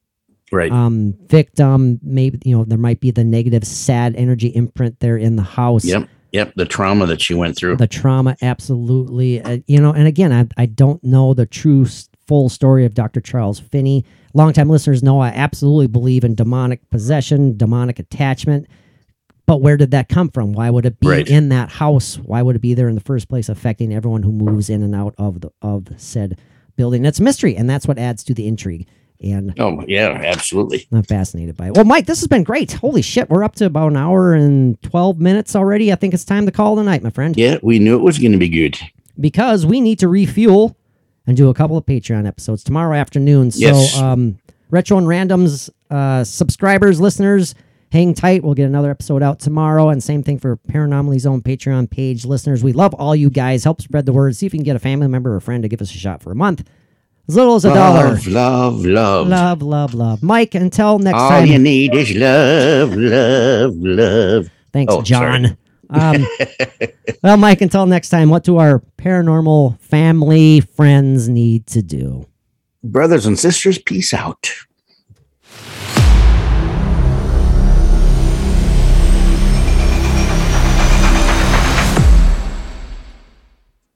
right. um, victim. Maybe, you know, there might be the negative, sad energy imprint there in the house. Yep, yep. The trauma that she went through. The trauma, absolutely. Uh, you know, and again, I, I don't know the true full story of Doctor Charles Finney. Longtime listeners know I absolutely believe in demonic possession, demonic attachment. But where did that come from? Why would it be right. in that house? Why would it be there in the first place, affecting everyone who moves in and out of the of said building? That's a mystery, and that's what adds to the intrigue. And oh yeah, absolutely. I'm fascinated by it. Well, Mike, this has been great. Holy shit, we're up to about an hour and twelve minutes already. I think it's time to call the night, my friend. Yeah, we knew it was going to be good because we need to refuel and do a couple of Patreon episodes tomorrow afternoon. So, yes. um, Retro and Randoms uh, subscribers, listeners. Hang tight. We'll get another episode out tomorrow. And same thing for Paranomaly Zone Patreon page listeners. We love all you guys. Help spread the word. See if you can get a family member or friend to give us a shot for a month. As little as a dollar. Love, love, love. Love, love, love. Mike, until next all time. All you need is love, love, love. Thanks, oh, John. um, well, Mike, until next time, what do our paranormal family friends need to do? Brothers and sisters, peace out.